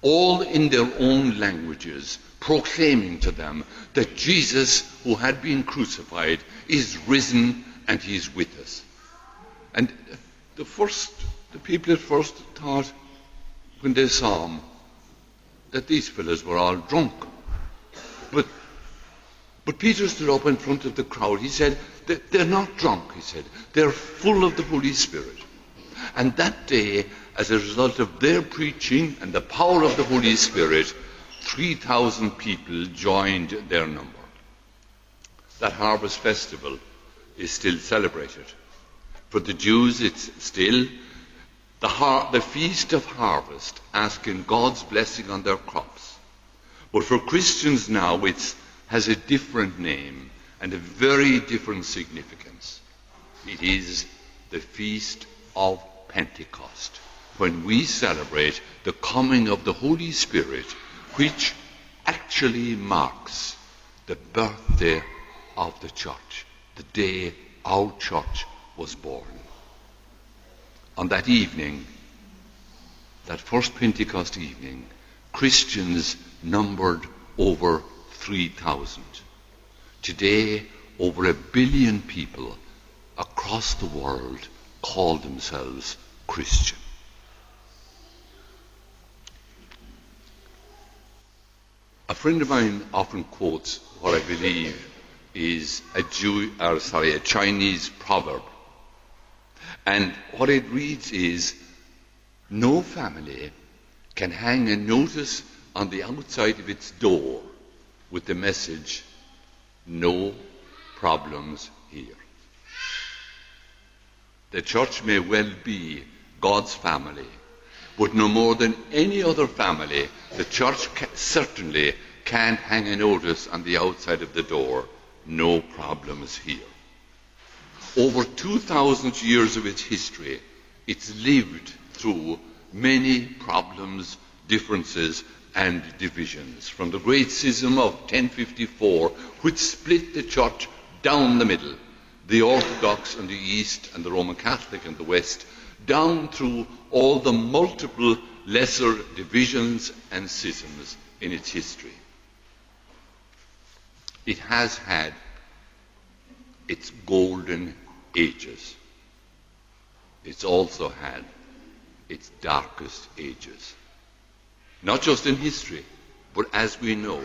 all in their own languages, proclaiming to them that Jesus, who had been crucified, is risen and he is with us. And the first... The people at first thought, when they saw him, that these fellows were all drunk. But, but Peter stood up in front of the crowd. He said, they're not drunk, he said. They're full of the Holy Spirit. And that day, as a result of their preaching and the power of the Holy Spirit, three thousand people joined their number. That harvest festival is still celebrated. For the Jews, it's still The, har- the feast of harvest, asking God's blessing on their crops. But for Christians now, it has a different name and a very different significance. It is the Feast of Pentecost, when we celebrate the coming of the Holy Spirit, which actually marks the birthday of the church, the day our church was born. On that evening, that first Pentecost evening, Christians numbered over three thousand. Today, over a billion people across the world call themselves Christian. A friend of mine often quotes what I believe is a Jew, or sorry, a Chinese proverb. And what it reads is, no family can hang a notice on the outside of its door with the message, "No problems here." The church may well be God's family, but no more than any other family, the church ca- certainly can't hang a notice on the outside of the door, "No problems here." Over two thousand years of its history, it's lived through many problems, differences, and divisions. From the Great Schism of ten fifty-four, which split the church down the middle, the Orthodox in the East and the Roman Catholic in the West, down through all the multiple lesser divisions and schisms in its history. It has had its golden ages. It's also had its darkest ages. Not just in history, but as we know,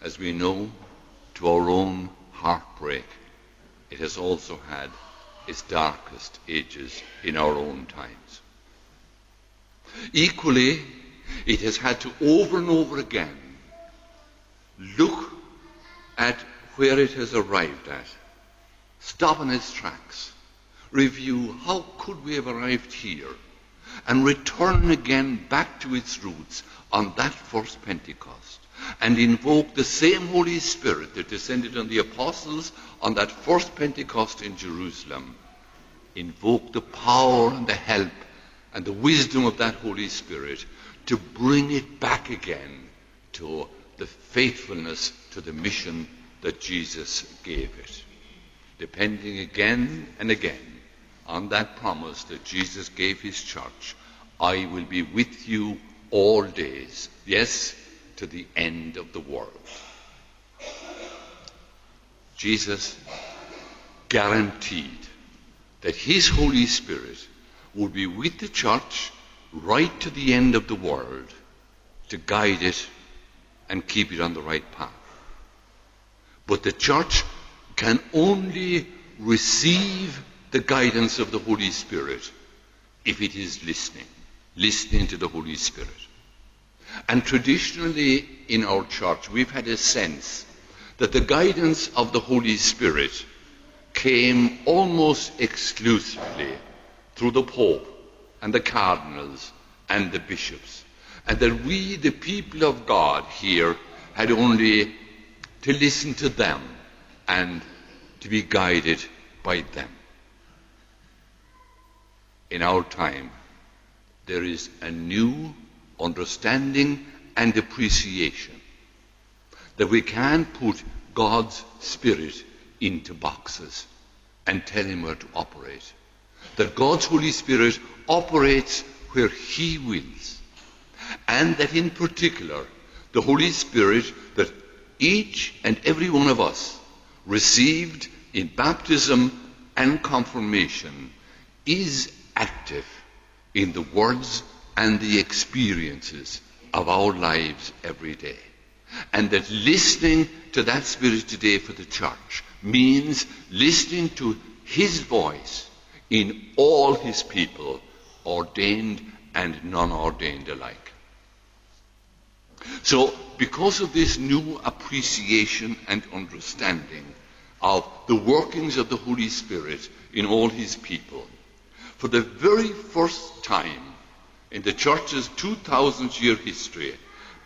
as we know to our own heartbreak, it has also had its darkest ages in our own times. Equally, it has had to over and over again look at where it has arrived at, stop in its tracks, review how could we have arrived here, and return again back to its roots on that first Pentecost, and invoke the same Holy Spirit that descended on the apostles on that first Pentecost in Jerusalem. Invoke the power and the help and the wisdom of that Holy Spirit to bring it back again to the faithfulness to the mission that Jesus gave it, depending again and again on that promise that Jesus gave his church, "I will be with you all days, yes, to the end of the world." Jesus guaranteed that his Holy Spirit would be with the church right to the end of the world to guide it and keep it on the right path. But the church can only receive the guidance of the Holy Spirit if it is listening, listening to the Holy Spirit. And traditionally in our church, we've had a sense that the guidance of the Holy Spirit came almost exclusively through the Pope and the cardinals and the bishops, and that we, the people of God here, had only to listen to them and to be guided by them. In our time, there is a new understanding and appreciation that we can put God's Spirit into boxes and tell him where to operate. That God's Holy Spirit operates where he wills, and that in particular, the Holy Spirit that each and every one of us received in baptism and confirmation is active in the words and the experiences of our lives every day. And that listening to that Spirit today for the church means listening to his voice in all his people, ordained and non-ordained alike. So, because of this new appreciation and understanding of the workings of the Holy Spirit in all his people, for the very first time in the Church's two thousand year history,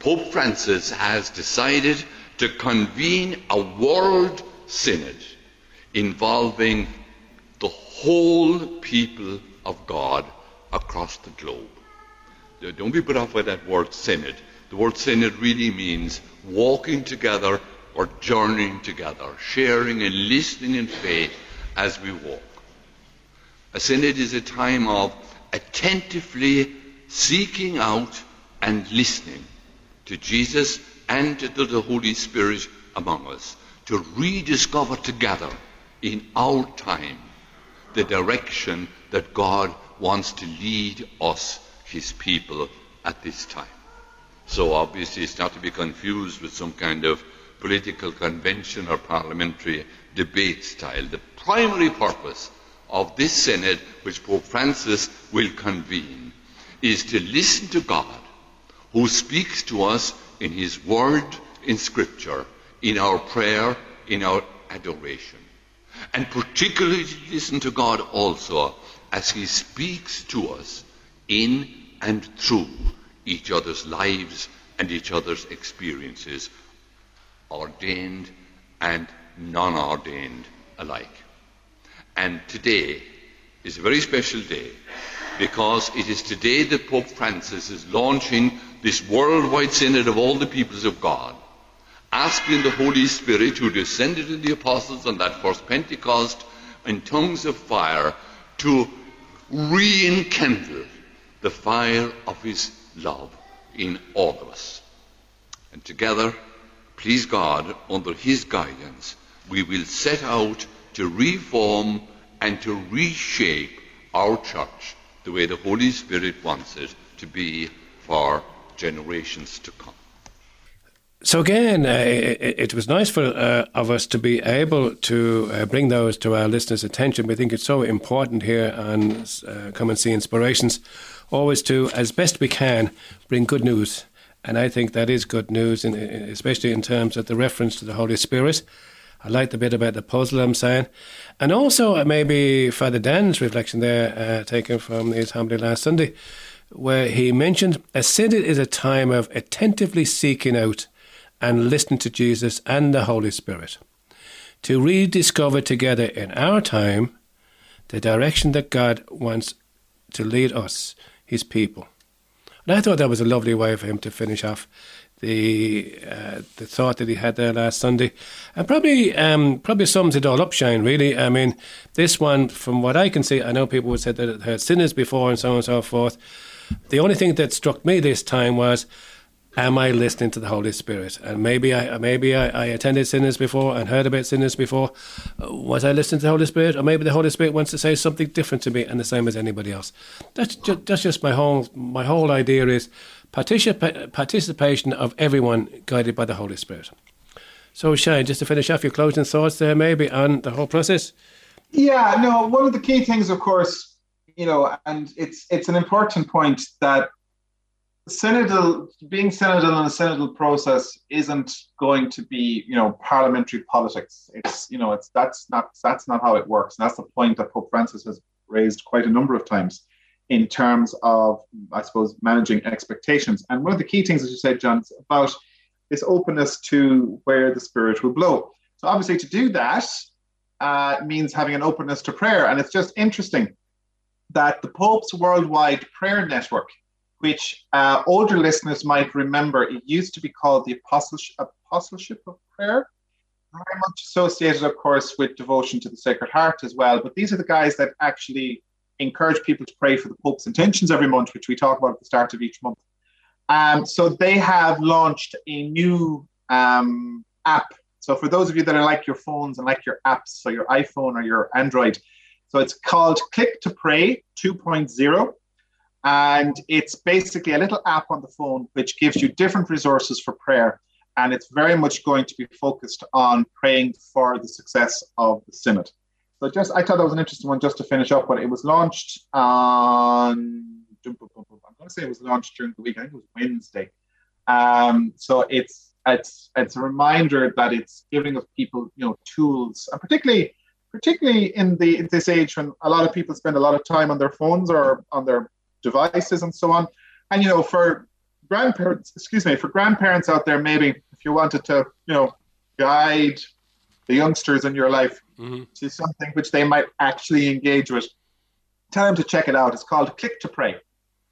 Pope Francis has decided to convene a world synod involving the whole people of God across the globe. Don't be put off by that word synod. The word synod really means walking together or journeying together, sharing and listening in faith as we walk. A synod is a time of attentively seeking out and listening to Jesus and to the Holy Spirit among us, to rediscover together in our time the direction that God wants to lead us, his people, at this time. So obviously it's not to be confused with some kind of political convention or parliamentary debate style. The primary purpose of this synod, which Pope Francis will convene, is to listen to God, who speaks to us in his word, in scripture, in our prayer, in our adoration. And particularly to listen to God also as he speaks to us in and through each other's lives and each other's experiences, ordained and non-ordained alike. And today is a very special day, because it is today that Pope Francis is launching this worldwide synod of all the peoples of God, asking the Holy Spirit, who descended on the apostles on that first Pentecost in tongues of fire, to rekindle the fire of his love in all of us. And together, please God, under his guidance, we will set out to reform and to reshape our church the way the Holy Spirit wants it to be for generations to come. So again, uh, it, it was nice for uh, of us to be able to uh, bring those to our listeners' attention. We think it's so important here on uh, Come and See Inspirations, always to, as best we can, bring good news. And I think that is good news, in, especially in terms of the reference to the Holy Spirit. I like the bit about the puzzle, I'm saying. And also maybe Father Dan's reflection there, uh, taken from his homily last Sunday, where he mentioned a synod is a time of attentively seeking out and listening to Jesus and the Holy Spirit, to rediscover together in our time the direction that God wants to lead us, his people. And I thought that was a lovely way for him to finish off the uh, the thought that he had there last Sunday. And probably um, probably sums it all up, Shane, really. I mean, this one, from what I can see, I know people would say that it had sinners before and so on and so forth. The only thing that struck me this time was, am I listening to the Holy Spirit? And maybe I maybe I, I attended sinners before and heard about sinners before. Was I listening to the Holy Spirit? Or maybe the Holy Spirit wants to say something different to me and the same as anybody else. That's just, that's just my whole my whole idea is particip- participation of everyone guided by the Holy Spirit. So, Shane, just to finish off, your closing thoughts there maybe on the whole process? Yeah, no, one of the key things, of course, you know, and it's it's an important point that Synodal, being synodal and a synodal process isn't going to be, you know, parliamentary politics. It's, you know, it's that's not that's not how it works. And that's the point that Pope Francis has raised quite a number of times in terms of, I suppose, managing expectations. And one of the key things, as you said, John, is about this openness to where the Spirit will blow. So obviously to do that uh, means having an openness to prayer. And it's just interesting that the Pope's worldwide prayer network, which uh, older listeners might remember, it used to be called the Apostleship, Apostleship of Prayer, very much associated, of course, with devotion to the Sacred Heart as well. But these are the guys that actually encourage people to pray for the Pope's intentions every month, which we talk about at the start of each month. Um, so they have launched a new um, app. So for those of you that are like your phones and like your apps, so your iPhone or your Android, so it's called Click to Pray two point oh. And it's basically a little app on the phone which gives you different resources for prayer. And it's very much going to be focused on praying for the success of the synod. So just, I thought that was an interesting one just to finish up. But it was launched on, I'm going to say it was launched during the week. I think it was Wednesday. Um, so it's, it's, it's a reminder that it's giving of people, you know, tools, and particularly, particularly in the, in this age when a lot of people spend a lot of time on their phones or on their devices and so on. And, you know, for grandparents, excuse me, for grandparents out there, maybe if you wanted to, you know, guide the youngsters in your life mm-hmm. to something which they might actually engage with, tell them to check it out. It's called Click to Pray.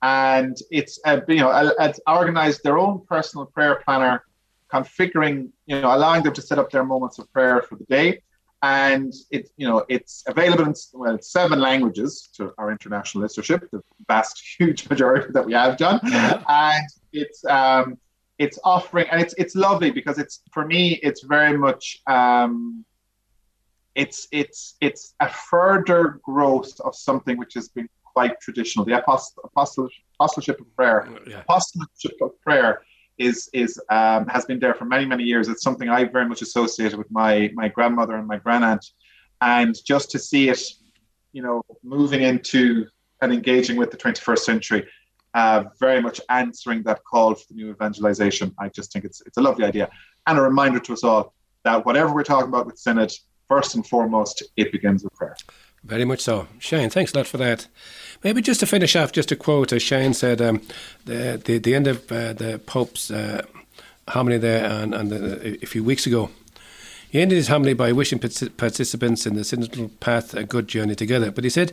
And it's, uh, you know, it's organized their own personal prayer planner, configuring, you know, allowing them to set up their moments of prayer for the day. And it, you know, it's available in well, seven languages to our international listenership, the vast, huge majority that we have done. Yeah. And it's um, it's offering, and it's it's lovely because it's, for me, it's very much um, it's it's it's a further growth of something which has been quite traditional. The apost- apostle apostleship of prayer, yeah. apostleship of prayer. is is um, has been there for many, many years. It's something I very much associated with my my grandmother and my grandaunt. And just to see it, you know, moving into and engaging with the twenty-first century uh, very much answering that call for the new evangelization. I just think it's it's a lovely idea, and a reminder to us all that whatever we're talking about with Synod, first and foremost, it begins with prayer. Very much so. Shane, thanks a lot for that. Maybe just to finish off, just a quote, as Shane said, um, the, the the end of uh, the Pope's uh, homily there on, on the, a few weeks ago. He ended his homily by wishing participants in the synodal path a good journey together. But he said,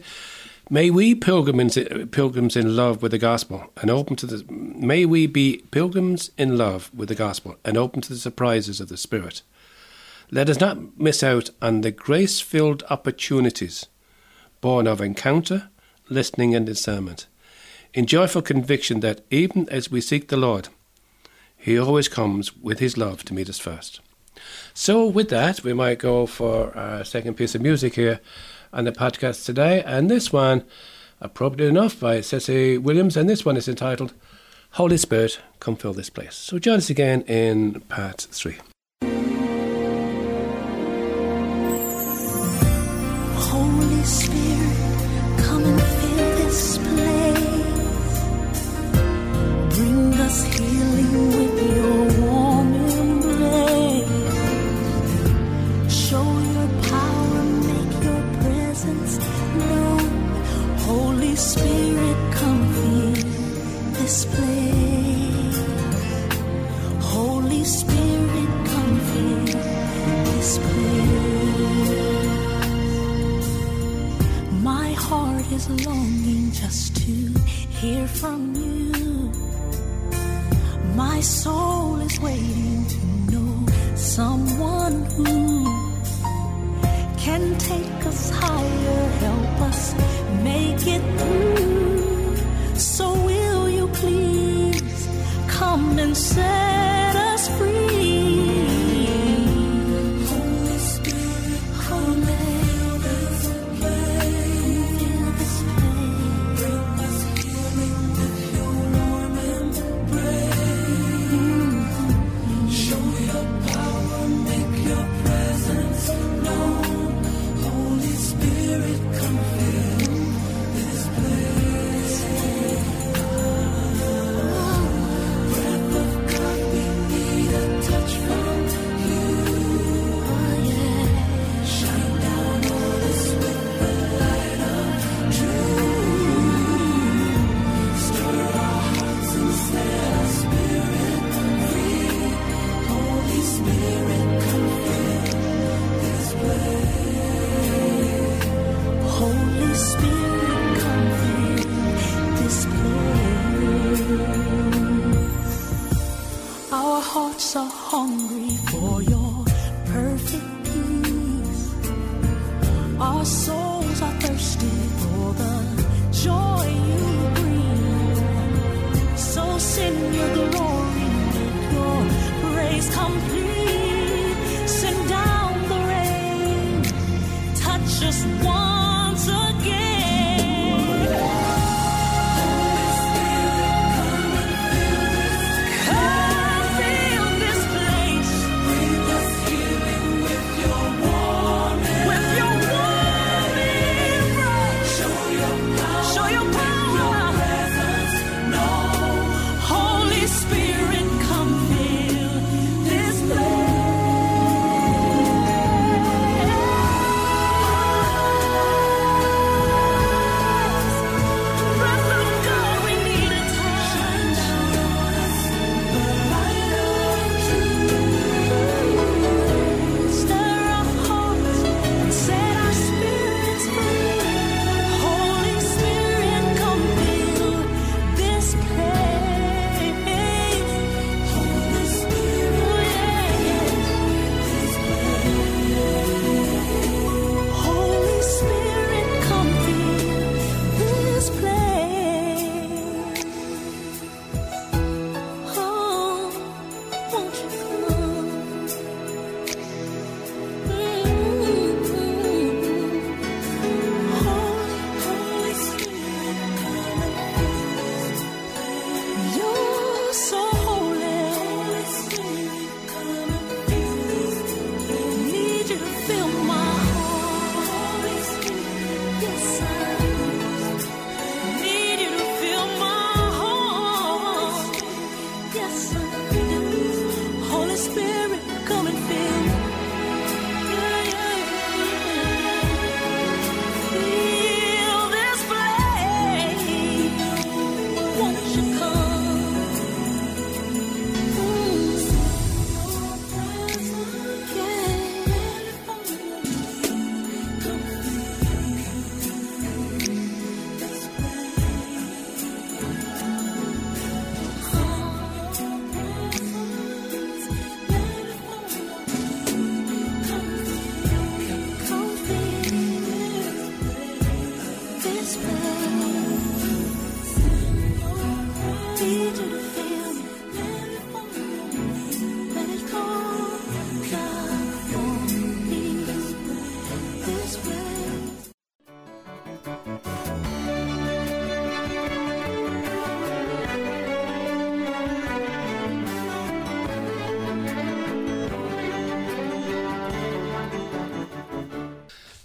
may we pilgrims, pilgrims in love with the gospel and open to the, may we be pilgrims in love with the gospel and open to the surprises of the Spirit. Let us not miss out on the grace-filled opportunities born of encounter, listening and discernment, in joyful conviction that even as we seek the Lord, he always comes with his love to meet us first. So with that, we might go for our second piece of music here on the podcast today, and this one, appropriately enough, by Cece Williams, and this one is entitled Holy Spirit, Come Fill This Place. So join us again in part three. Holy Spirit, come and fill this place. Bring us healing with your warm embrace. Show your power, make your presence known. Holy Spirit, come fill this place. Holy Spirit, come fill this place. My heart is longing just to hear from you. My soul is waiting to know someone who can take us higher, help us make it through. So will you please come and set us free? Spirit, come fill this place.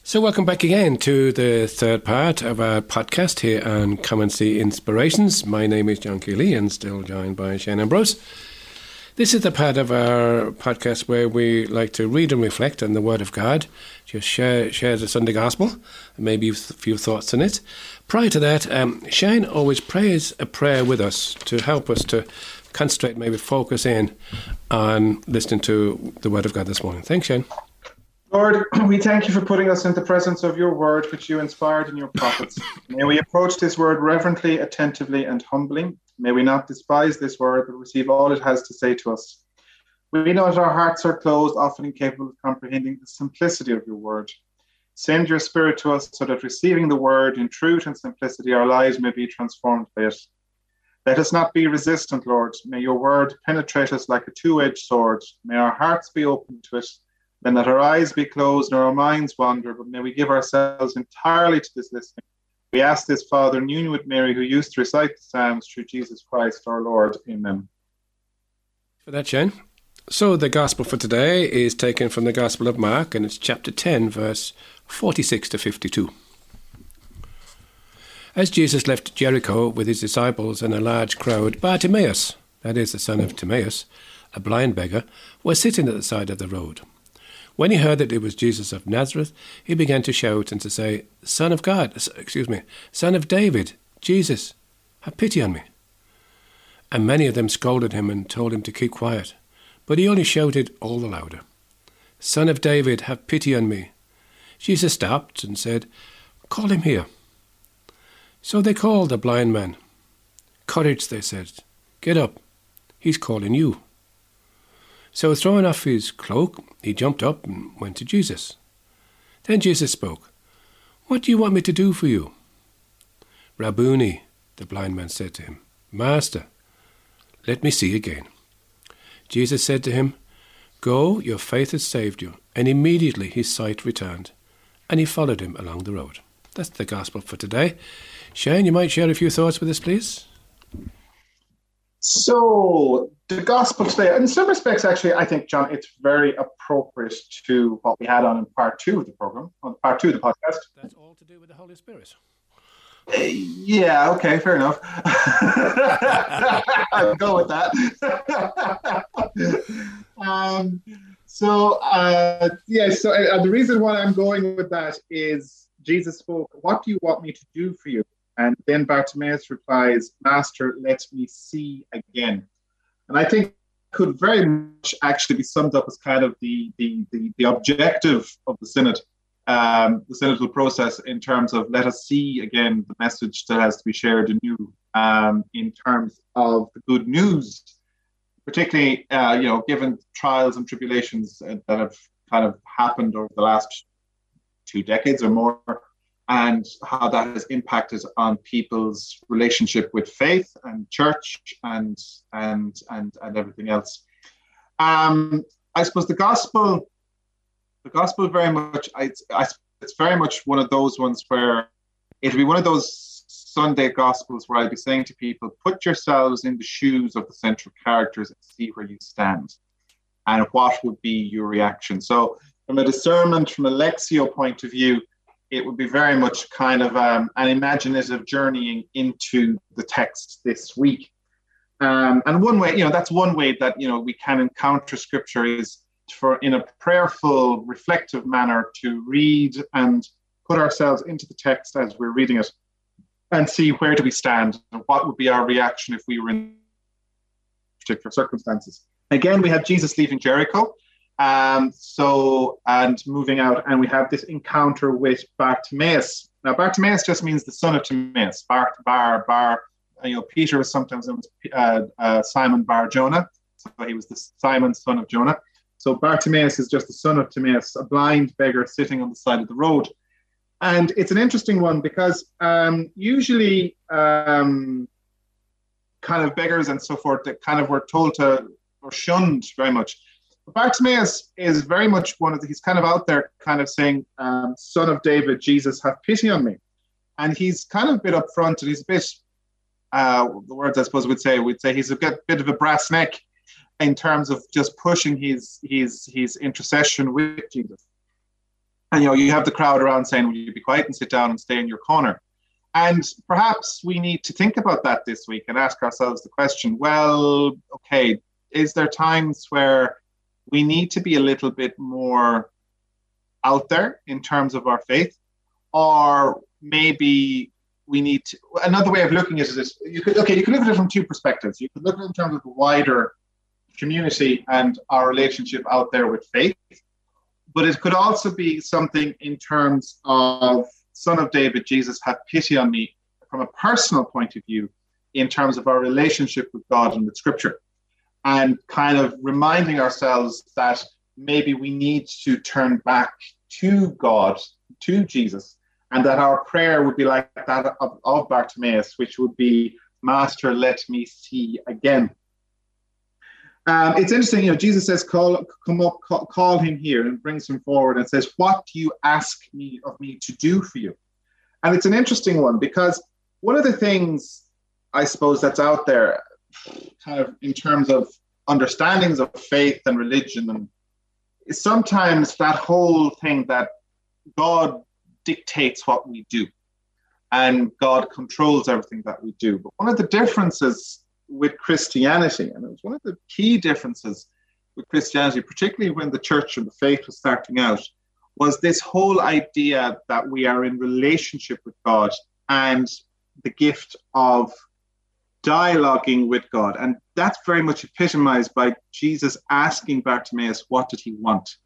So welcome back again to the third part of our podcast here on Come and See Inspirations. My name is John Keely and still joined by Shane Ambrose. This is the part of our podcast where we like to read and reflect on the Word of God, just share, share the Sunday Gospel, and maybe a few thoughts in it. Prior to that, um, Shane always prays a prayer with us to help us to concentrate, maybe focus in on listening to the Word of God this morning. Thanks, Shane. Lord, we thank you for putting us in the presence of your word, which you inspired in your prophets. May we approach this word reverently, attentively, and humbly. May we not despise this word, but receive all it has to say to us. We know that our hearts are closed, often incapable of comprehending the simplicity of your word. Send your spirit to us so that receiving the word in truth and simplicity, our lives may be transformed by it. Let us not be resistant, Lord. May your word penetrate us like a two-edged sword. May our hearts be open to it. Then let our eyes be closed and our minds wander, but may we give ourselves entirely to this listening. We ask this, Father, in union with Mary, who used to recite the Psalms, through Jesus Christ our Lord. Amen. For that, Shane. So the Gospel for today is taken from the Gospel of Mark, and it's chapter ten, verse forty-six to fifty-two. As Jesus left Jericho with his disciples and a large crowd, Bartimaeus, that is the son of Timaeus, a blind beggar, was sitting at the side of the road. When he heard that it was Jesus of Nazareth, he began to shout and to say, Son of God, excuse me, Son of David, Jesus, have pity on me. And many of them scolded him and told him to keep quiet. But he only shouted all the louder, Son of David, have pity on me. Jesus stopped and said, Call him here. So they called the blind man. Courage, they said, get up, he's calling you. So throwing off his cloak, he jumped up and went to Jesus. Then Jesus spoke, What do you want me to do for you? Rabboni, the blind man said to him, Master, let me see again. Jesus said to him, Go, your faith has saved you. And immediately his sight returned, and he followed him along the road. That's the gospel for today. Shane, you might share a few thoughts with us, please. So the gospel today, in some respects, actually, I think, John, it's very appropriate to what we had on in part two of the program, on part two of the podcast. That's all to do with the Holy Spirit. Uh, yeah, okay, fair enough. I'll go with that. um, so, uh, yeah, so uh, the reason why I'm going with that is Jesus spoke, What do you want me to do for you? And then Bartimaeus replies, Master, let me see again. And I think could very much actually be summed up as kind of the the the, the objective of the synod, um, the synodal process in terms of let us see again the message that has to be shared anew um, in terms of the good news, particularly, uh, you know, given trials and tribulations that have kind of happened over the last two decades or more, and how that has impacted on people's relationship with faith and church and and and, and everything else. Um, I suppose the gospel, the gospel very much, it's, it's very much one of those ones where it'll be one of those Sunday gospels where I'll be saying to people, put yourselves in the shoes of the central characters and see where you stand and what would be your reaction. So from a discernment, from a lexio point of view, it would be very much kind of um, an imaginative journeying into the text this week. Um, and one way, you know, that's one way that, you know, we can encounter scripture is for in a prayerful, reflective manner to read and put ourselves into the text as we're reading it and see where do we stand and what would be our reaction if we were in particular circumstances. Again, we have Jesus leaving Jericho. Um, so, and moving out, and we have this encounter with Bartimaeus. Now, Bartimaeus just means the son of Timaeus. Bart, Bar, Bar, you know, Peter was sometimes known as uh, uh, Simon Bar Jonah. So he was the Simon son of Jonah. So Bartimaeus is just the son of Timaeus, a blind beggar sitting on the side of the road. And it's an interesting one because um, usually um, kind of beggars and so forth that kind of were told to or shunned very much. Bartimaeus is very much one of the, he's kind of out there kind of saying, um, Son of David, Jesus, have pity on me. And he's kind of a bit upfront and he's a bit, uh, the words I suppose we'd say, we'd say he's a bit of a brass neck in terms of just pushing his his his intercession with Jesus. And, you know, you have the crowd around saying, will you be quiet and sit down and stay in your corner? And perhaps we need to think about that this week and ask ourselves the question, well, okay, is there times where we need to be a little bit more out there in terms of our faith? Or maybe we need to, another way of looking at it is, you could, okay, you could look at it from two perspectives. You could look at it in terms of the wider community and our relationship out there with faith. But it could also be something in terms of, Son of David, Jesus, have pity on me, from a personal point of view, in terms of our relationship with God and with Scripture. And kind of reminding ourselves that maybe we need to turn back to God, to Jesus, and that our prayer would be like that of, of Bartimaeus, which would be, Master, let me see again. Um, it's interesting, you know, Jesus says, call, come up, call, call him here, and brings him forward and says, what do you ask me of me to do for you? And it's an interesting one, because one of the things, I suppose, that's out there kind of in terms of understandings of faith and religion, and is sometimes that whole thing that God dictates what we do and God controls everything that we do. But one of the differences with Christianity, and it was one of the key differences with Christianity, particularly when the church and the faith was starting out, was this whole idea that we are in relationship with God and the gift of dialoguing with God. And that's very much epitomized by Jesus asking Bartimaeus, what did he want?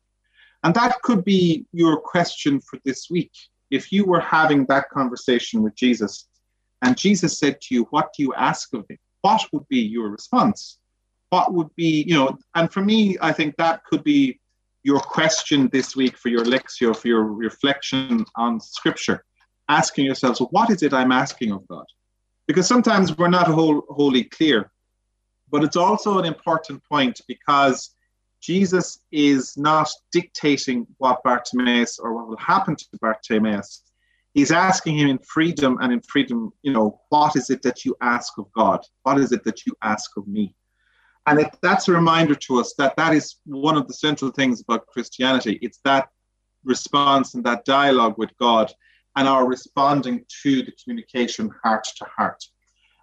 And that could be your question for this week. If you were having that conversation with Jesus and Jesus said to you, what do you ask of me? What would be your response? What would be, you know, and for me, I think that could be your question this week for your lectio, for your reflection on Scripture, asking yourselves, well, what is it I'm asking of God? Because sometimes we're not whole, wholly clear, but it's also an important point, because Jesus is not dictating what Bartimaeus or what will happen to Bartimaeus. He's asking him in freedom, and in freedom, you know, what is it that you ask of God? What is it that you ask of me? And it, that's a reminder to us that that is one of the central things about Christianity. It's that response and that dialogue with God and our responding to the communication heart to heart.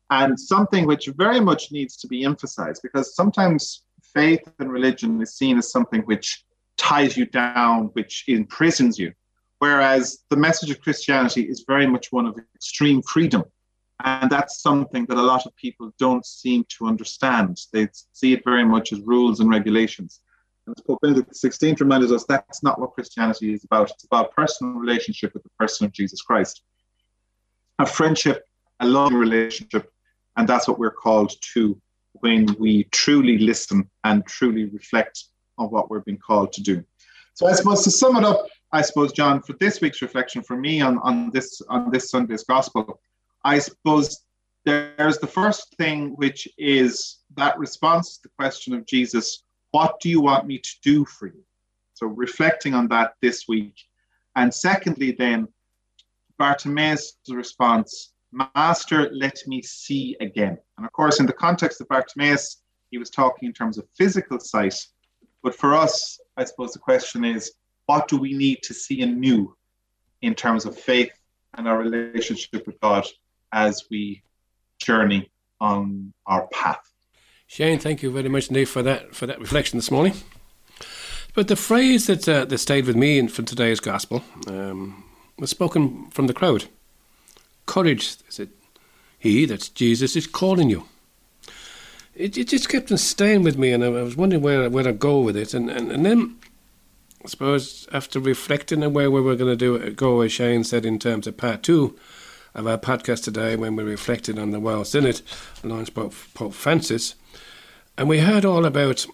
And something which very much needs to be emphasized, because sometimes faith and religion is seen as something which ties you down, which imprisons you. Whereas the message of Christianity is very much one of extreme freedom. And that's something that a lot of people don't seem to understand. They see it very much as rules and regulations. And as Pope Benedict the sixteenth reminded us, that's not what Christianity is about. It's about personal relationship with the person of Jesus Christ. A friendship, a love relationship. And that's what we're called to when we truly listen and truly reflect on what we're being called to do. So I suppose to sum it up, I suppose, John, for this week's reflection for me on, on this on this Sunday's Gospel, I suppose there's the first thing, which is that response to the question of Jesus, what do you want me to do for you? So reflecting on that this week. And secondly, then, Bartimaeus' response, Master, let me see again. And of course, in the context of Bartimaeus, he was talking in terms of physical sight. But for us, I suppose the question is, what do we need to see anew in terms of faith and our relationship with God as we journey on our path? Shane, thank you very much indeed for that for that reflection this morning. But the phrase that uh, that stayed with me in, from today's gospel um, was spoken from the crowd. Courage, is it? He, that's Jesus, is calling you. It, it just kept on staying with me, and I, I was wondering where where I'd go with it, and and, and then. I suppose after reflecting on where we were going to do it, go, as Shane said, in terms of part two of our podcast today, when we reflected on the World Synod launched by Pope Francis, and we heard all about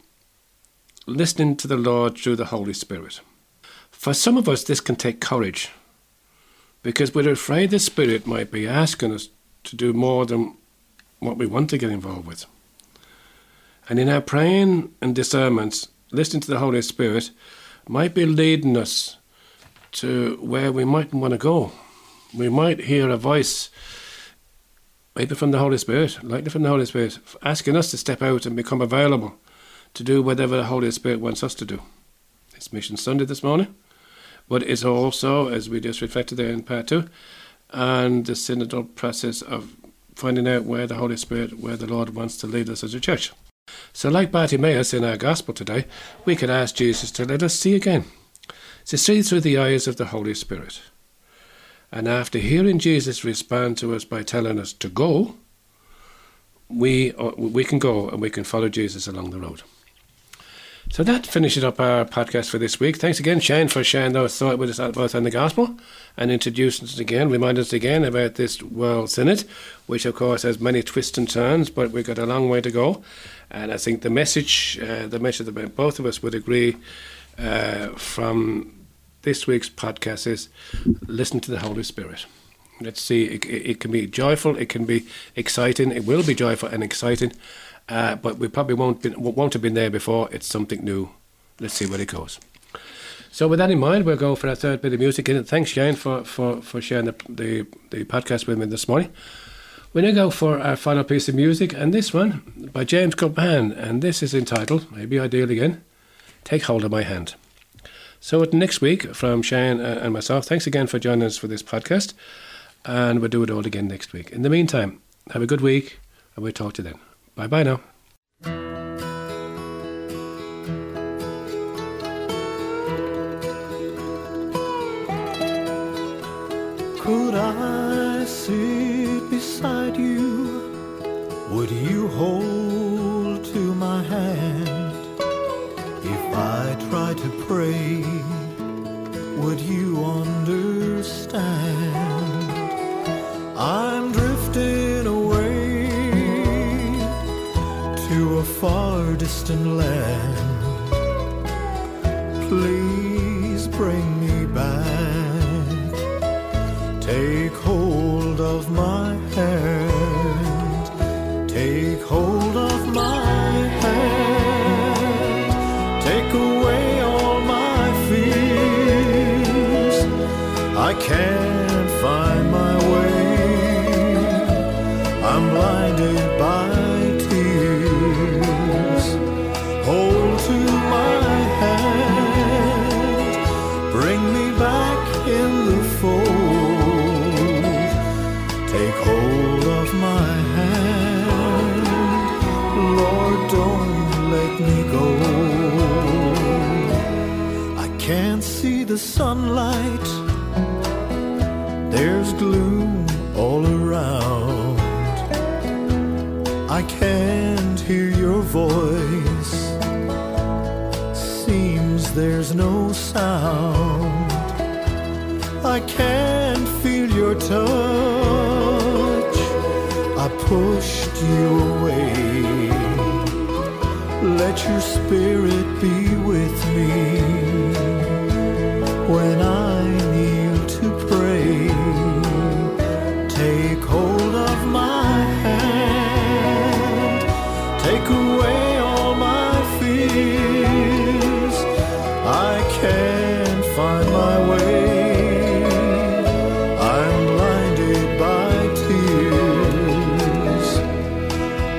listening to the Lord through the Holy Spirit. For some of us, this can take courage, because we're afraid the Spirit might be asking us to do more than what we want to get involved with. And in our praying and discernments, listening to the Holy Spirit might be leading us to where we mightn't want to go. We might hear a voice, maybe from the Holy Spirit, likely from the Holy Spirit, asking us to step out and become available to do whatever the Holy Spirit wants us to do. It's Mission Sunday this morning. but is also, as we just reflected there in part two, and the synodal process of finding out where the Holy Spirit, where the Lord wants to lead us as a church. So like Bartimaeus in our Gospel today, we could ask Jesus to let us see again, to see through the eyes of the Holy Spirit. And after hearing Jesus respond to us by telling us to go, we we can go and we can follow Jesus along the road. So that finishes up our podcast for this week. Thanks again, Shane, for sharing those thoughts with us both on the Gospel and introducing us again, reminding us again about this World Synod, which, of course, has many twists and turns, but we've got a long way to go. And I think the message, uh, the message that both of us would agree uh, from this week's podcast is listen to the Holy Spirit. Let's see, it, it, it can be joyful, it can be exciting, it will be joyful and exciting, Uh, but we probably won't been, won't have been there before. It's something new. Let's see where it goes. So with that in mind, we'll go for our third bit of music. And thanks, Shane, for, for, for sharing the, the, the podcast with me this morning. We're going to go for our final piece of music, and this one by James Cobham. And this is entitled, maybe ideal again, Take Hold of My Hand. So next week, from Shane and myself, thanks again for joining us for this podcast. And we'll do it all again next week. In the meantime, have a good week, and we'll talk to you then. Bye-bye now. Could I sit beside you? Would you hold to my hand? If I try to pray, would you understand? I'm drifting away to a far distant land. Please bring me back. Take hold of my hand. Take hold of my hand. Take away all my fears. I can't find my way. I'm blinded by me go. I can't see the sunlight. There's gloom all around. I can't hear your voice. Seems there's no sound. I can't feel your touch. I pushed you away. Let your spirit be with me when I kneel to pray. Take hold of my hand. Take away all my fears. I can't find my way. I'm blinded by tears.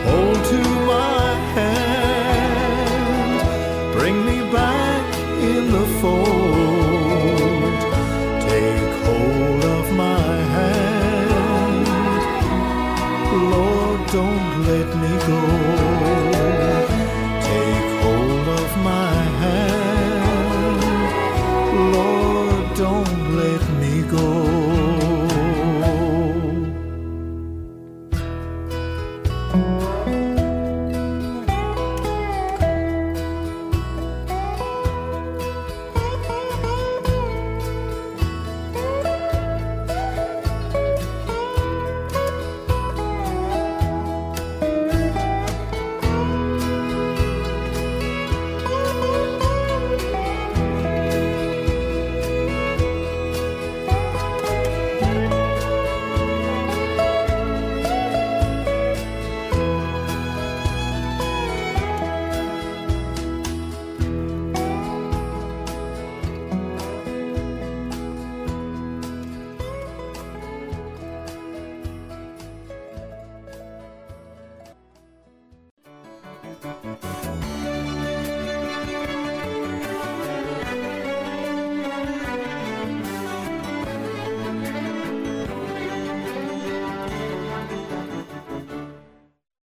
Hold to my hand. Don't let me go. Take hold of my hand. Lord, don't let me go.